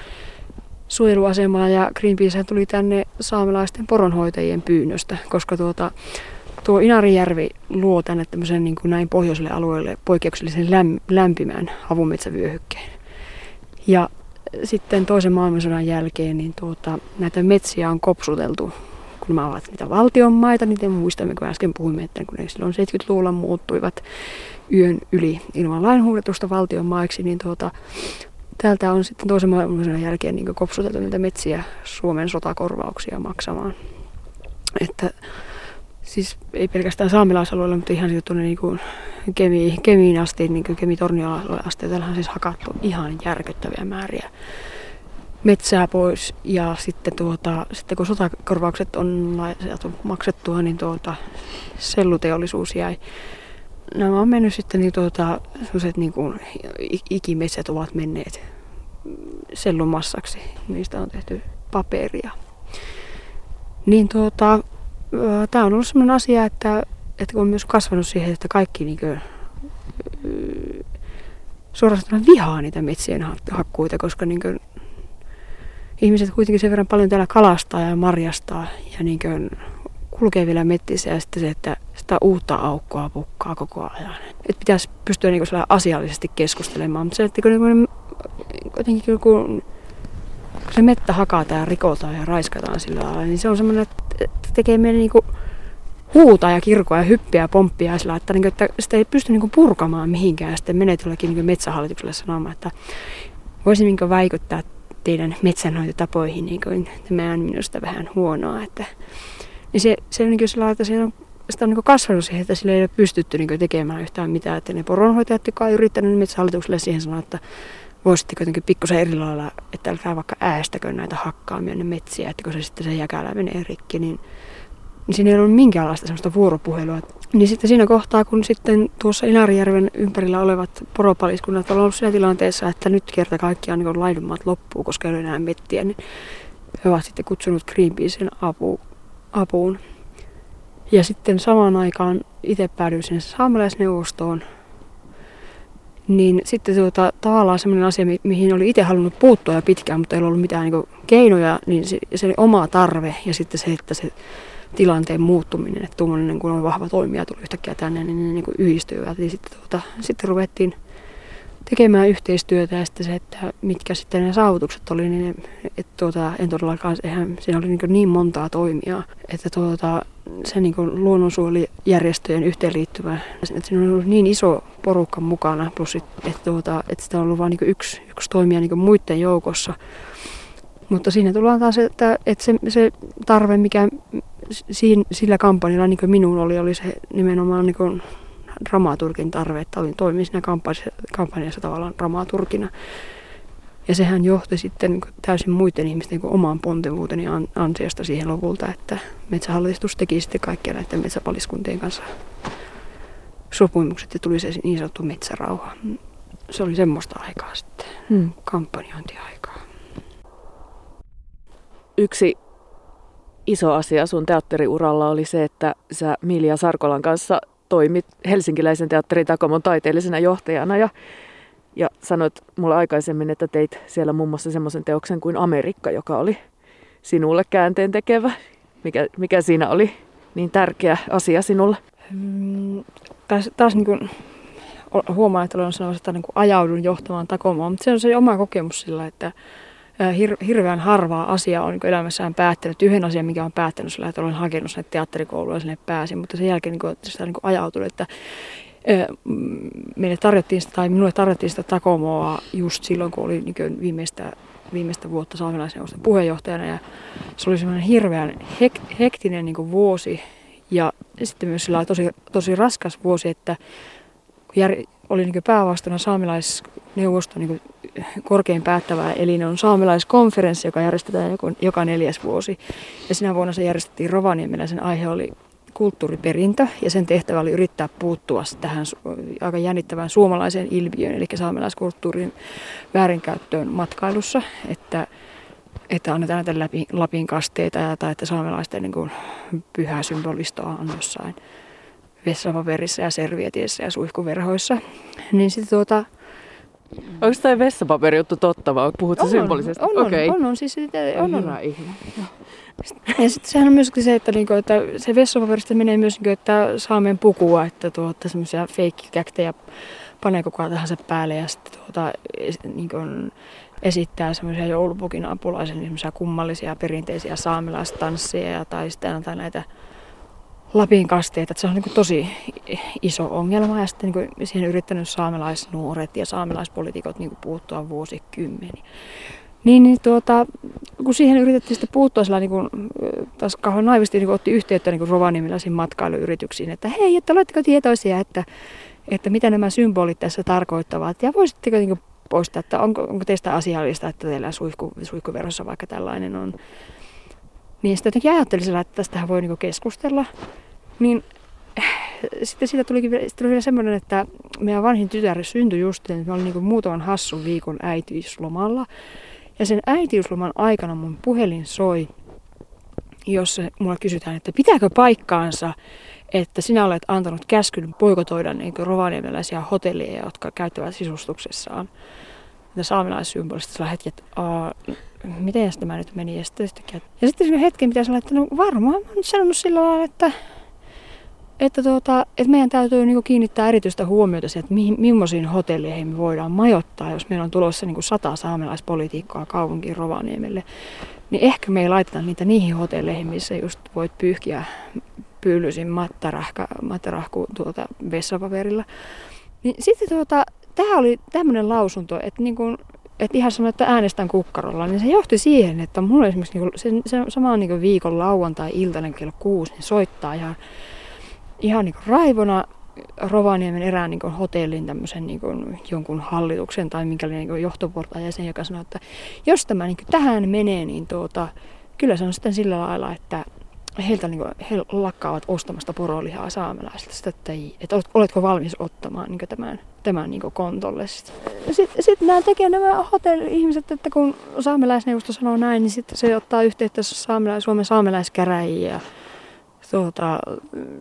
suojeluasemaa, ja Greenpeace tuli tänne saamelaisten poronhoitajien pyynnöstä, koska tuo Inarin järvi luo tänne tämmöisen niin kuin näin pohjoiselle alueelle poikkeuksellisen lämpimään havumetsävyöhykkeen. Ja sitten toisen maailmansodan jälkeen niin näitä metsiä on kopsuteltu. Kun nämä ovat niitä valtion maita, niin muistamme, kun äsken puhuimme, että kun ne silloin 70-luvulla muuttuivat yön yli ilman lainhuudetusta valtion maiksi, niin täältä on sitten toisen maailmansodan jälkeen niin kopsuteltu niitä metsiä Suomen sotakorvauksia maksamaan. Että siis ei pelkästään saamelaisalueella, mutta ihan tuonne niin Kemiin asti, niin Kemi-Tornion asti, täällä on siis hakattu ihan järkyttäviä määriä metsää pois, ja sitten, sitten kun sotakorvaukset on maksettua, niin selluteollisuus jäi nämä on mennyt sitten, niin sellaiset niin kuin ikimetsät ovat menneet sellumassaksi. Niistä on tehty paperia. Niin tämä on ollut sellainen asia, että kun on myös kasvanut siihen, että kaikki niin kuin, suorastaan vihaa niitä metsien hakkuita, koska niin kuin, ihmiset kuitenkin sen verran paljon täällä kalastaa ja marjastaa ja niin kuin, kulkee vielä metsissä ja sitten se, että sitä uutta aukkoa pukkaa koko ajan. Et pitäisi pystyä niin kuin, asiallisesti keskustelemaan, mutta se, että niin jotenkin kun se mettä hakataan ja rikotaan ja raiskataan sillä lailla, niin se on semmoinen, että tekee meille niinku huutaa ja kirkoa ja hyppiä ja pomppia sillä lailla, että sitä ei pysty niinku purkamaan mihinkään. Ja sitten menee tuollakin niinku metsähallitukselle sanomaan, että voisimmeko vaikuttaa teidän metsänhoitotapoihin, niin kuin tämä on minusta vähän huonoa. Että, niin se on niinku sellainen, että sitä on niinku kasvanut siihen, että sillä ei ole pystytty niinku tekemään yhtään mitään. Että ne poronhoitajat, jotka on yrittänyt metsähallitukselle siihen sanoa, että voisitte kuitenkin pikkusen eri lailla, että älkää vaikka äästäkö näitä hakkaamia ne metsiä, että kun se sitten se jäkälä menee rikki, niin siinä ei ollut minkäänlaista semmoista vuoropuhelua. Niin sitten siinä kohtaa, kun sitten tuossa Inarijärven ympärillä olevat poropaliskunnat on ollut siinä tilanteessa, että nyt kerta kaikkiaan niin laidunmaat loppuu, koska ei ole enää metsiä, niin he ovat sitten kutsunut Greenpeacen apuun. Ja sitten samaan aikaan itse päädyin sinne saamelaisneuvostoon. Niin sitten tavallaan semmoinen asia, mihin oli itse halunnut puuttua jo pitkään, mutta ei ollut mitään niin keinoja, niin se oli oma tarve ja sitten se, että se tilanteen muuttuminen, että tuommoinen kun vahva toimija tuli yhtäkkiä tänne, niin ne niin yhdistyivät. Ja sitten ruvettiin tekemään yhteistyötä ja sitten se, että mitkä sitten ne saavutukset oli, niin en todellakaan, eihän siinä oli niin montaa toimijaa, että se niin kuin luonnonsuojelijärjestöjen yhteenliittyvä. Siinä on ollut niin iso porukka mukana, plus että sitä on ollut vain niin yksi toimija niin muiden joukossa. Mutta siinä tullaan taas, että se tarve, mikä sillä kampanjalla niin minun oli se nimenomaan niin dramaturgin tarve, että olin toimin siinä kampanjassa tavallaan dramaturgina. Ja sehän johti sitten täysin muiden ihmisten kuin omaan pontevuuteni ansiosta siihen lopulta, että metsähallitus teki sitten kaikkia näiden metsäpaliskuntien kanssa sopimukset ja tuli se niin sanottu metsärauha. Se oli semmoista aikaa sitten, kampanjointiaikaa. Yksi iso asia sun teatteriuralla oli se, että sä Milja Sarkolan kanssa toimit helsinkiläisen Teatteri Takomon taiteellisena johtajana ja sanoit mulle aikaisemmin, että teit siellä muun muassa semmoisen teoksen kuin Amerikka, joka oli sinulle käänteen tekevä. Mikä siinä oli niin tärkeä asia sinulle? Taas niin kuin huomaan, että olen sanonut, että niin kuin ajaudun johtamaan Takomoa, mutta se on se oma kokemus sillä, että hirveän harvaa asiaa on niin elämässään päättänyt. Yhden asian, mikä on päättänyt sillä, että olen hakenut sinne teatterikouluun ja sinne pääsin, mutta sen jälkeen niin sitä niin ajautunut, että minulle tarjottiin sitä Takomoa just silloin, kun oli niin viimeistä vuotta saamelaisneuvoston puheenjohtajana. Ja se oli semmoinen hirveän hektinen niin vuosi ja sitten myös tosi, tosi raskas vuosi, että oli niin päävastuuna saamelaisneuvosto niin korkein päättävää, eli on saamelaiskonferenssi, joka järjestetään joka 4. vuosi. Ja sinä vuonna se järjestettiin Rovaniemellä, sen aihe oli kulttuuriperintö ja sen tehtävä oli yrittää puuttua tähän aika jännittävään suomalaiseen ilmiöön, eli saamelaiskulttuurin väärinkäyttöön matkailussa, että annetaan näitä Lapin kasteita tai että saamelaisten niin kuin pyhää symbolistoa on jossain vessapaperissa ja servietiessä ja suihkuverhoissa. Niin sitten onko tämä vessapaperi juttu totta vai puhutko symbolisesti? On. Ja sitten sehän on myöskin se, että se vessapaperista menee myös, että saamen pukua, että semmoisia feikkikäktejä panee koko ajan tahansa päälle ja sitten esittää semmoisia joulupukin apulaisen semmoisia kummallisia perinteisiä saamelaistansseja tai näitä Lapin kasteita, että se on niin kuin tosi iso ongelma ja sitten niin kuin siihen yrittänyt saamelaisnuoret ja saamelaispolitiikot niin kuin puuttua vuosikymmeniä. Kun siihen yritettiin sitten puuttua, niin kuin, taas kauhean naivisti niin kuin otti yhteyttä niin kuin rovaniemiläisiin matkailuyrityksiin, että hei, että oletteko tietoisia, että mitä nämä symbolit tässä tarkoittavat ja voisitteko niin kuin poistaa, että onko teistä asiallista, että teillä suihkuverhossa vaikka tällainen on. Niin sitten jotenkin ajattelin, että tästähän voi niinku keskustella, niin sitten siitä tuli vielä semmoinen, että meidän vanhin tytär syntyi just, että mä olin niin kuin muutaman hassun viikon äitiyslomalla. Ja sen äitiysloman aikana mun puhelin soi, jos mulla kysytään, että pitääkö paikkaansa, että sinä olet antanut käskyn poikotoida niin kuin rovaniemeläisiä hotelleja, jotka käyttävät sisustuksessaan saamelaissymbolista sillä hetki, että miten tämä nyt meni. Ja sitten siinä hetken pitäisi sanoa, että no varmaan mä oon nyt sanonut sillä lailla, että meidän täytyy niin kuin kiinnittää erityistä huomiota siihen, että millaisiin hotelleihin me voidaan majoittaa, jos meillä on tulossa niin kuin 100 saamelaispolitiikkaa kaupunkiin Rovaniemelle. Niin ehkä me ei laiteta niitä niihin hotelleihin, missä just voit pyyhkiä pyylysin mattarahku vessapaperilla. Niin sitten tämä oli tämmöinen lausunto, että, niin kun, että ihan sanoa, että äänestän kukkarolla, niin se johti siihen, että mulla esimerkiksi niin sen samaan niin viikon lauantai-iltainen kello 6 niin soittaa ihan niin raivona Rovaniemen erään niin hotellin tämmöisen niin jonkun hallituksen tai minkälainen niin johtoportaan jäsen, joka sanoo, että jos tämä niin tähän menee, niin kyllä se on sitten sillä lailla, että he lakkaavat ostamasta porolihaa saamelaisilta, sitä, että oletko valmis ottamaan niin tämän niin kontolle. Sitten nämä hotelli-ihmiset, että kun saamelaisneuvosto sanoo näin, niin sitten se ottaa yhteyttä Suomen saamelaiskäräjiin ja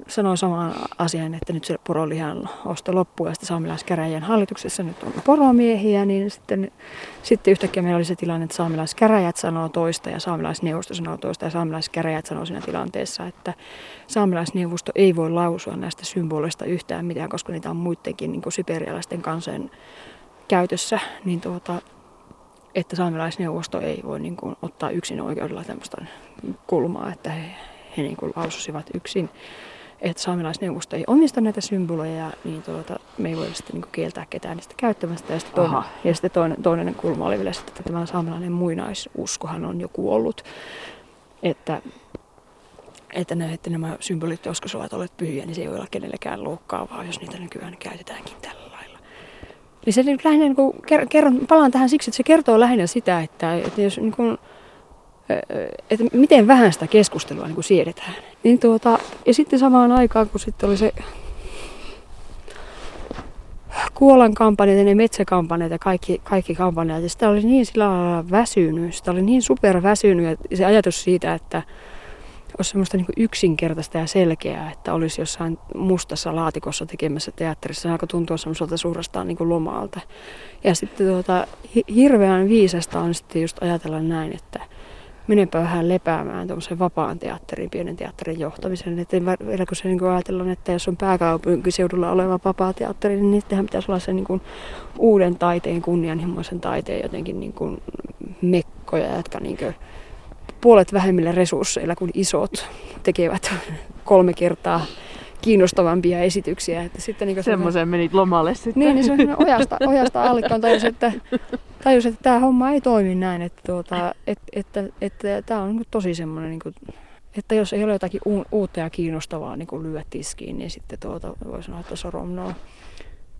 sanoo saman asian, että nyt se porolihan osto loppuu ja sitten saamelaiskäräjien hallituksessa nyt on poromiehiä, niin sitten yhtäkkiä meillä oli se tilanne, että saamelaiskäräjät sanoo toista ja saamelaisneuvosto sanoo toista ja saamelaiskäräjät sanoo siinä tilanteessa, että saamelaisneuvosto ei voi lausua näistä symboleista yhtään mitään, koska niitä on muidenkin niin kuin siperialaisten kansojen käytössä, niin että saamelaisneuvosto ei voi niin kuin ottaa yksin oikeudella tämmöistä kulmaa, että he niin kuin laususivat yksin, että saamelaisneuvosto ei omista näitä symboleja, niin me ei voida sitten niin kuin kieltää ketään niistä käyttämästä. Ja sitten toinen kulma oli vielä, että tämä saamelainen muinaisuskohan on jo kuollut, että nämä symbolit joskus ovat olleet pyhiä, niin se ei ole kenellekään loukkaavaa, jos niitä nykyään käytetäänkin tällä lailla. Eli se nyt lähinnä, niin kuin, palaan tähän siksi, että se kertoo lähinnä sitä, että jos niin kuin, että miten vähän sitä keskustelua niin kuin siedetään. Niin ja sitten samaan aikaan, kun sitten oli se kuolankampanjat ja ne metsäkampanjat ja kaikki kampanjat, ja sitä oli niin sillä lailla väsynyt, sitä oli niin superväsynyt, ja se ajatus siitä, että olisi semmoista niin kuin yksinkertaista ja selkeää, että olisi jossain mustassa laatikossa tekemässä teatterissa. Se alkoi tuntua semmoiselta suorastaan niin kuin lomalta. Ja sitten hirveän viisasta on sitten just ajatella näin, että menenpä vähän lepäämään tuollaisen vapaan teatterin, pienen teatterin johtamisen. Että vielä kun se niin kuin ajatellaan, että jos on pääkaupunkiseudulla oleva vapaa teatteri, niin niittenhän pitäisi olla se niin kuin uuden taiteen, kunnianhimoisen taiteen jotenkin niin kuin mekkoja, jotka niin kuin puolet vähemmillä resursseilla kuin isot tekevät 3 kertaa kiinnostavampia esityksiä. Että sitten niin semmoisen menit lomalle sitten. Niin, se on ojasta allikkoon tajus, että tämä homma ei toimi näin, että tämä on tosi semmoinen, niin kuin, että jos ei ole jotakin uutta ja kiinnostavaa niin kuin lyö tiskiin, niin sitten voi sanoa, että soromnoo.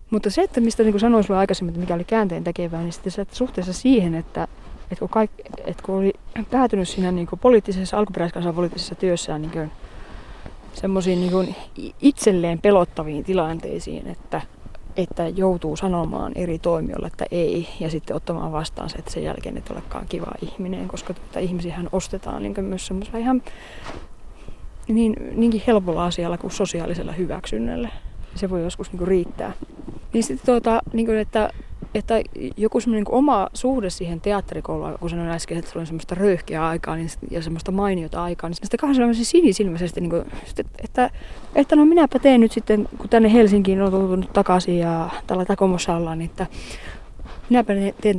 Mutta se, että mistä niin kuin sanoin sinulle aikaisemmin, että mikä oli käänteen tekevää, niin sitten se, että suhteessa siihen, että kun oli päätynyt siinä niin kuin poliittisessa, alkuperäiskansan poliittisessa työssään niin semmoisiin niin itselleen pelottaviin tilanteisiin, että joutuu sanomaan eri toimijoille, että ei, ja sitten ottamaan vastaan se, että sen jälkeen et olekaan kiva ihminen, koska ihmisiähän ostetaan niin myös semmoisella ihan niinkin helpolla asialla kuin sosiaalisella hyväksynnällä. Se voi joskus niin riittää. Niin sitten niin kuin, että joku semmoinen niin oma suhde siihen teatterikouluun, kun sanoin äsken, että sulla on semmoista röyhkeää aikaa niin, ja semmoista mainiota aikaa, niin sitä kahden sellaisen sinisilmäisesti, niin kuin, että no minäpä teen nyt sitten, kun tänne Helsinkiin on tultu nyt takaisin ja tällä Takomossa ollaan, niin että minäpä teen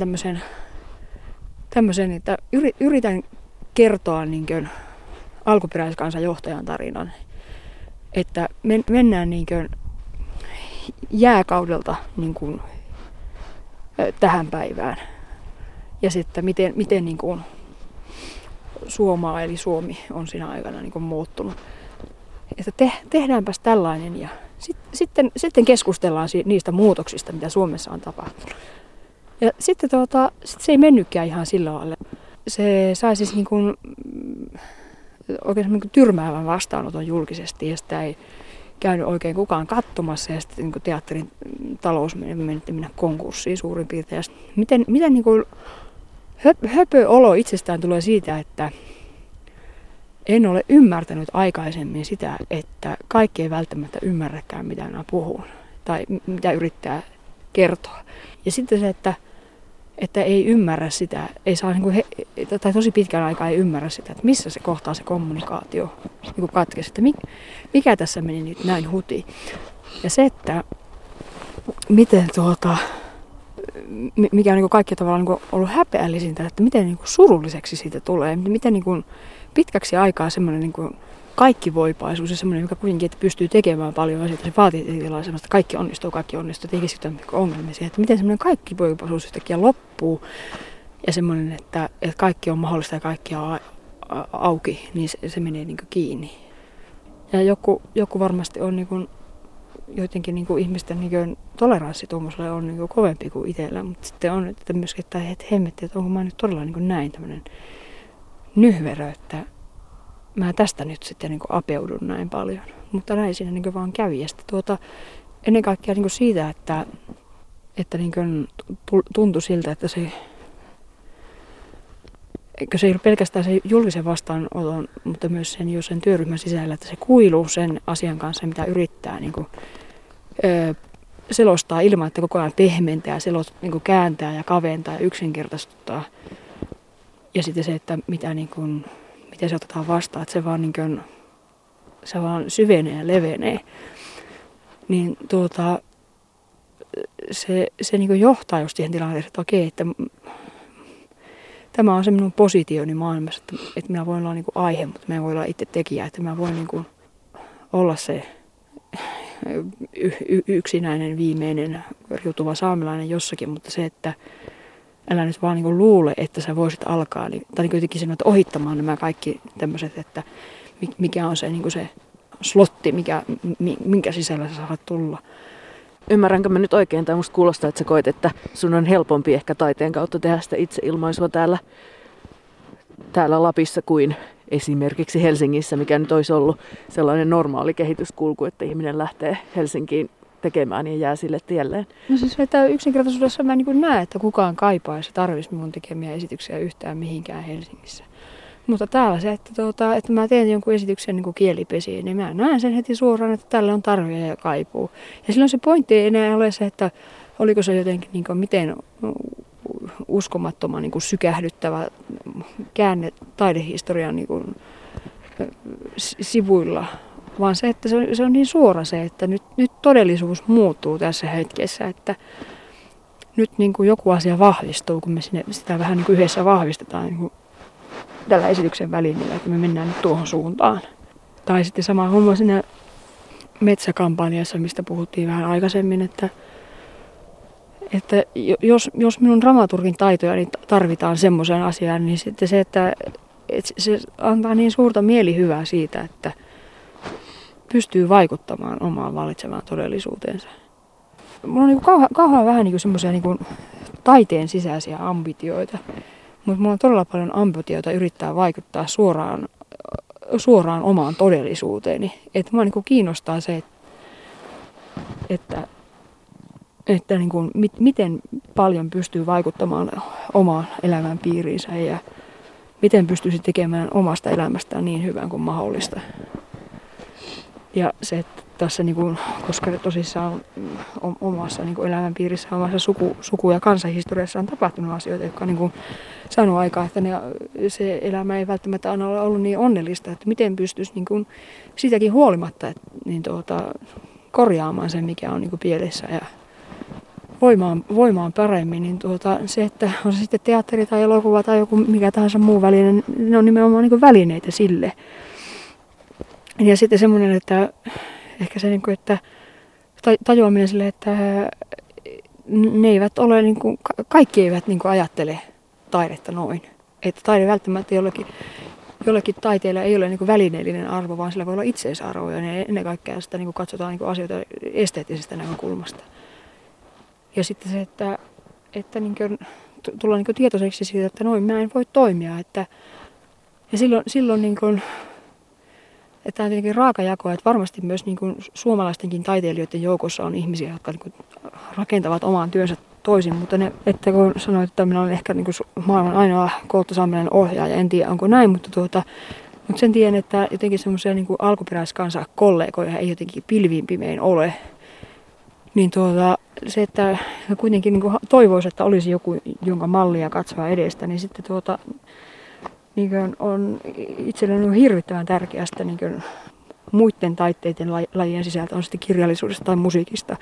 tämmöisen että yritän kertoa niin kuin alkuperäiskansan johtajan tarinan, että mennään niin kuin jääkaudelta niin kuin tähän päivään. Ja sitten miten niin kuin Suomaa eli Suomi on siinä aikana niin kuin muuttunut. Että tehdäänpäs tällainen ja sitten keskustellaan niistä muutoksista, mitä Suomessa on tapahtunut. Ja sitten se ei mennytkään ihan sillä lailla. Se sai siis niin kuin, oikein niin kuin tyrmäävän vastaanoton julkisesti ja sitä ei käynyt oikein kukaan katsomassa ja sitten niin teatterin talous meni konkurssiin suurin piirtein. Ja sitten, miten niin kuin höpö olo itsestään tulee siitä, että en ole ymmärtänyt aikaisemmin sitä, että kaikki ei välttämättä ymmärräkään, mitä minä puhun tai mitä yrittää kertoa. Ja sitten se, että ei ymmärrä sitä, ei saa, niin kuin tai tosi pitkän aikaa ei ymmärrä sitä, että missä se kohtaa se kommunikaatio niin katkesi, että mikä tässä meni nyt näin huti. Ja se, että miten mikä on niin kuin kaikki tavallaan niin ollut häpeällisintä, että miten niin kuin surulliseksi siitä tulee, miten niin kuin pitkäksi aikaa semmoinen niin kuin kaikkivoipaisuus ja semmoinen, joka kuitenkin että pystyy tekemään paljon asioita, se vaatii tietynlaista, että kaikki onnistuu, että ei keskitytä ongelmia siihen, että miten semmoinen kaikkivoipaisuus yhtäkkiä loppuu ja semmoinen, että kaikki on mahdollista ja kaikki on auki, niin se menee niin kuin kiinni. Ja joku varmasti on niin kuin joidenkin niin kuin ihmisten niin kuin toleranssi tuommoiselle on niin kuin kovempi kuin itsellä, mutta sitten on että myöskin tämä hemmetti, että onko mä nyt todella niin kuin näin tämmöinen nyhverö, että mä tästä nyt sitten niin kuin apeudun näin paljon. Mutta näin siinä niin kuin vaan kävi. Ja sitten ennen kaikkea niin kuin siitä, että niin kuin tuntui siltä, että se ei ole pelkästään se julkisen vastaanoton, mutta myös sen työryhmän sisällä, että se kuiluu sen asian kanssa, mitä yrittää niin kuin, selostaa ilman, että koko ajan pehmentää, niin kuin kääntää ja kaventaa ja yksinkertaistuttaa. Ja sitten se, että miten se otetaan vastaan, että se vaan, niin kuin, se vaan syvenee ja levenee. Niin se niin kuin johtaa just siihen tilanteeseen, että okei, että tämä on se minun positioni maailmassa, että minä voin olla niin kuin aihe, mutta minä voin olla itse tekijä. Että minä voin niin kuin olla se yksinäinen, viimeinen, riutuva saamelainen jossakin, mutta se, että älä nyt vaan niin kuin luule, että sä voisit alkaa, tai niin kuin jotenkin sanoa, että ohittamaan nämä kaikki tämmöiset, että mikä on se, niin kuin se slotti, minkä sisällä sä saat tulla. Ymmärränkö mä nyt oikein, tai musta kuulostaa, että sä koet, että sun on helpompi ehkä taiteen kautta tehdä sitä itseilmaisua täällä Lapissa kuin esimerkiksi Helsingissä, mikä nyt olisi ollut sellainen normaali kehityskulku, että ihminen lähtee Helsinkiin tekemään ja jää sille tielleen. No siis että yksinkertaisuudessa mä niin näen, että kukaan kaipaisi ja tarvitsisi mun tekemiä esityksiä yhtään mihinkään Helsingissä. Mutta täällä se, että mä teen jonkun esityksen niin kielipesiin, niin mä näen sen heti suoraan, että tällä on tarve ja kaipuu. Ja silloin se pointti ei enää ole se, että oliko se jotenkin niin kuin, miten uskomattoman niin kuin sykähdyttävä käänne taidehistorian niin kuin, sivuilla. Vaan se, että se on niin suora se, että nyt todellisuus muuttuu tässä hetkessä, että nyt niin kuin joku asia vahvistuu, kun me sitä vähän niin kuin yhdessä vahvistetaan niin kuin tällä esityksen välineellä, että me mennään nyt tuohon suuntaan. Tai sitten sama homma siinä metsäkampanjassa, mistä puhuttiin vähän aikaisemmin, että jos minun dramaturgin taitoja niin tarvitaan semmoiseen asiaan, niin sitten se, että se antaa niin suurta mielihyvää siitä, että pystyy vaikuttamaan omaan valitsemaan todellisuuteensa. Mulla on niin kauhean vähän niin semmoisia niin taiteen sisäisiä ambitioita, mutta mulla on todella paljon ambitioita yrittää vaikuttaa suoraan omaan todellisuuteeni. Et mua niin kiinnostaa se, että niin kuin, miten paljon pystyy vaikuttamaan omaan elämän piiriinsä ja miten pystyisi tekemään omasta elämästään niin hyvän kuin mahdollista. Ja se, että tässä, niin kuin, koska tosissaan omassa niin kuin elämänpiirissä, omassa suku- ja kansanhistoriassa on tapahtunut asioita, jotka niin kuin sanoo aikaa, että se elämä ei välttämättä aina ole ollut niin onnellista, että miten pystyisi niin kuin, siitäkin huolimatta että, niin korjaamaan sen, mikä on niin kuin pielessä ja voimaan paremmin, niin se, että on se sitten teatteri tai elokuva tai joku mikä tahansa muu väline, ne on nimenomaan niin kuin välineitä sille. Ja sitten semmoinen, että ehkä se, että tajuaminen sille, että ne eivät ole, kaikki eivät ajattele taidetta noin. Että taide välttämättä jollekin taiteella ei ole välineellinen arvo, vaan sillä voi olla itseisarvo. Ja ennen kaikkea sitä katsotaan asioita esteettisestä näkökulmasta. Ja sitten se, että tullaan tietoiseksi siitä, että noin mä en voi toimia. Ja silloin Että tämä on tietenkin raakajakoa, että varmasti myös niin kuin suomalaistenkin taiteilijoiden joukossa on ihmisiä, jotka niin kuin rakentavat omaan työnsä toisin, mutta ne, että kun sanoit, että minä olen ehkä niin kuin maailman ainoa kolttosaamelainen ohjaaja, en tiedä onko näin, mutta sen tiedän, että jotenkin semmoisia niin kuin alkuperäiskansakollegoja ei jotenkin pilviin pimein ole. Niin se, että kuitenkin niin kuin toivoisi, että olisi joku, jonka mallia katsoa edestä, niin sitten niin on itselleni on hirvittävän tärkeää sitä niin kuin muiden taiteiden lajien sisältä, on sitten kirjallisuudesta tai musiikista.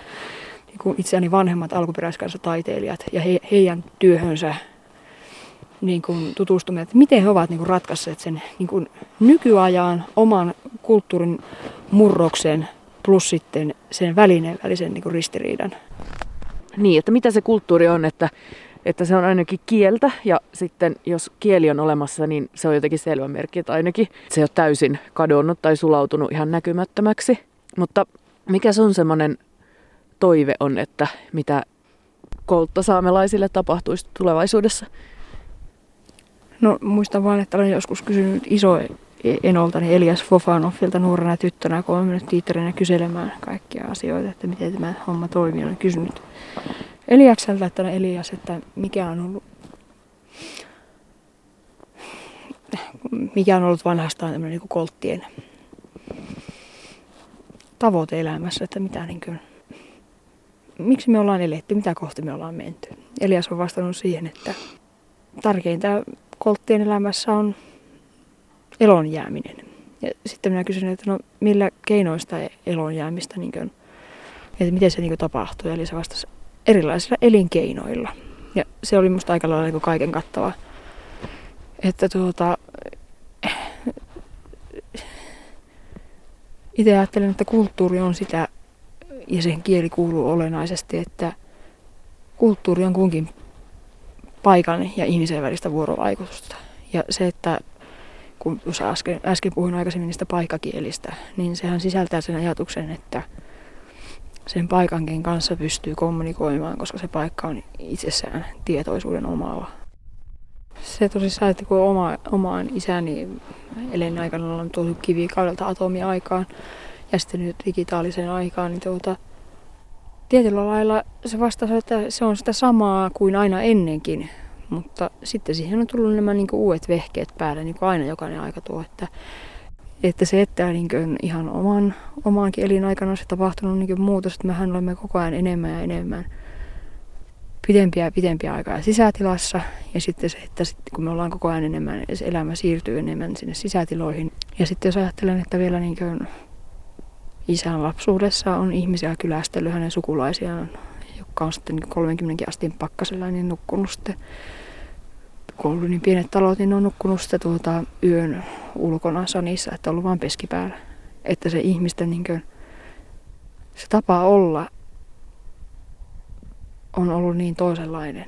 Niin kuin itseäni vanhemmat alkuperäiskansataiteilijat ja heidän työhönsä niin kuin tutustuminen, että miten he ovat niin kuin ratkaisseet sen niin kuin nykyajan oman kulttuurin murroksen plus sitten sen välineen välisen niin kuin ristiriidan. Niin, että mitä se kulttuuri on, että se on ainakin kieltä, ja sitten jos kieli on olemassa, niin se on jotenkin selvä merkki, että ainakin se ei ole täysin kadonnut tai sulautunut ihan näkymättömäksi. Mutta mikä sun semmoinen toive on, että mitä kolttasaamelaisille tapahtuisi tulevaisuudessa? No muistan vaan, että olen joskus kysynyt isoenoltani Elias Fofanoffilta nuorena tyttönä, kun olen mennyt tiitterinä kyselemään kaikkia asioita, että miten tämä homma toimii, olen kysynyt Eliakselta, että Elias, että mikä on ollut vanhastaan tämmöinen niin kuin kolttien tavoite elämässä, että mitä niin kuin, miksi me ollaan eletty, mitä kohti me ollaan menty. Elias on vastannut siihen, että tärkeintä kolttien elämässä on elon jääminen. Ja sitten minä kysyn, että no millä keinoista elon jäämistä, niin kuin, että miten se niin kuin tapahtuu. Eli se vastasi erilaisilla elinkeinoilla. Ja se oli musta aika lailla niin kaiken kattava. Että itse ajattelen, että kulttuuri on sitä, ja sen kieli kuuluu olennaisesti, että kulttuuri on kunkin paikan ja ihmisen välistä vuorovaikutusta. Ja se, että kun äsken puhuin aikaisemmin niistä paikkakielistä, niin sehän sisältää sen ajatuksen, että sen paikankin kanssa pystyy kommunikoimaan, koska se paikka on itsessään tietoisuuden omaava. Se tosissaan, että kun omaan isäni Eleni aikana on tullut kivikaudelta atomiaikaan ja sitten nyt digitaaliseen aikaan, niin tietyllä lailla se vastaa, että se on sitä samaa kuin aina ennenkin. Mutta sitten siihen on tullut nämä niin kuin uudet vehkeet päälle, niin kuin aina jokainen aika tuo. Että se, että niin kuin ihan omaankin elinaikana on se tapahtunut niin kuin muutos, että mehän olemme koko ajan enemmän ja enemmän pitempiä aikaa sisätilassa. Ja sitten se, että sitten kun me ollaan koko ajan enemmän, se elämä siirtyy enemmän sinne sisätiloihin. Ja sitten jos ajattelen, että vielä niin kuin isän lapsuudessa on ihmisiä kylästellyt hänen sukulaisiaan, joka on sitten 30 asteen pakkasella, niin nukkunut sitten. Kun on ollut niin pienet talot, niin on nukkunut sitten yön ulkona sanissa, että on ollut vaan peski päällä. Että se ihmisten niin kuin, se tapa olla on ollut niin toisenlainen.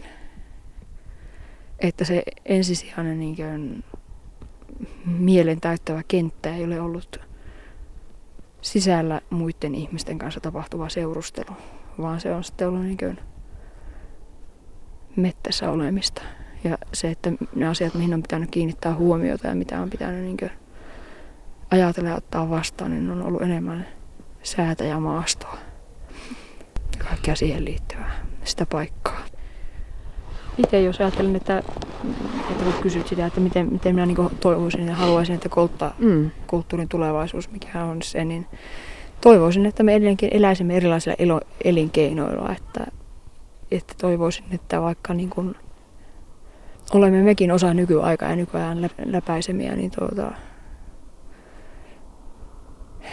Että se ensisijainen niin kuin, mielen täyttävä kenttä ei ole ollut sisällä muiden ihmisten kanssa tapahtuva seurustelu, vaan se on sitten ollut niin kuin mettässä olemista. Ja se, että ne asiat, mihin on pitänyt kiinnittää huomiota ja mitä on pitänyt niin kuin ajatella ja ottaa vastaan, niin on ollut enemmän säätä ja maastoa ja kaikkea siihen liittyvää, sitä paikkaa. Itse jos ajattelen, että kun kysyt sitä, että miten minä niin toivoisin ja haluaisin, että kulttuurin tulevaisuus, mikä on se, niin toivoisin, että me edelleenkin eläisimme erilaisilla elinkeinoilla. Että toivoisin, että vaikka niin kuin olemme mekin osa nykyaikaa ja nykyajan läpäisemiä, niin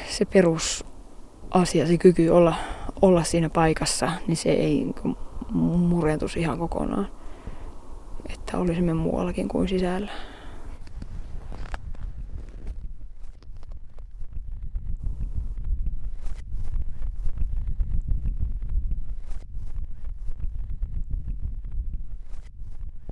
se perusasia, se kyky olla siinä paikassa, niin se ei niin kuin murentuisi ihan kokonaan. Että olisimme muuallakin kuin sisällä.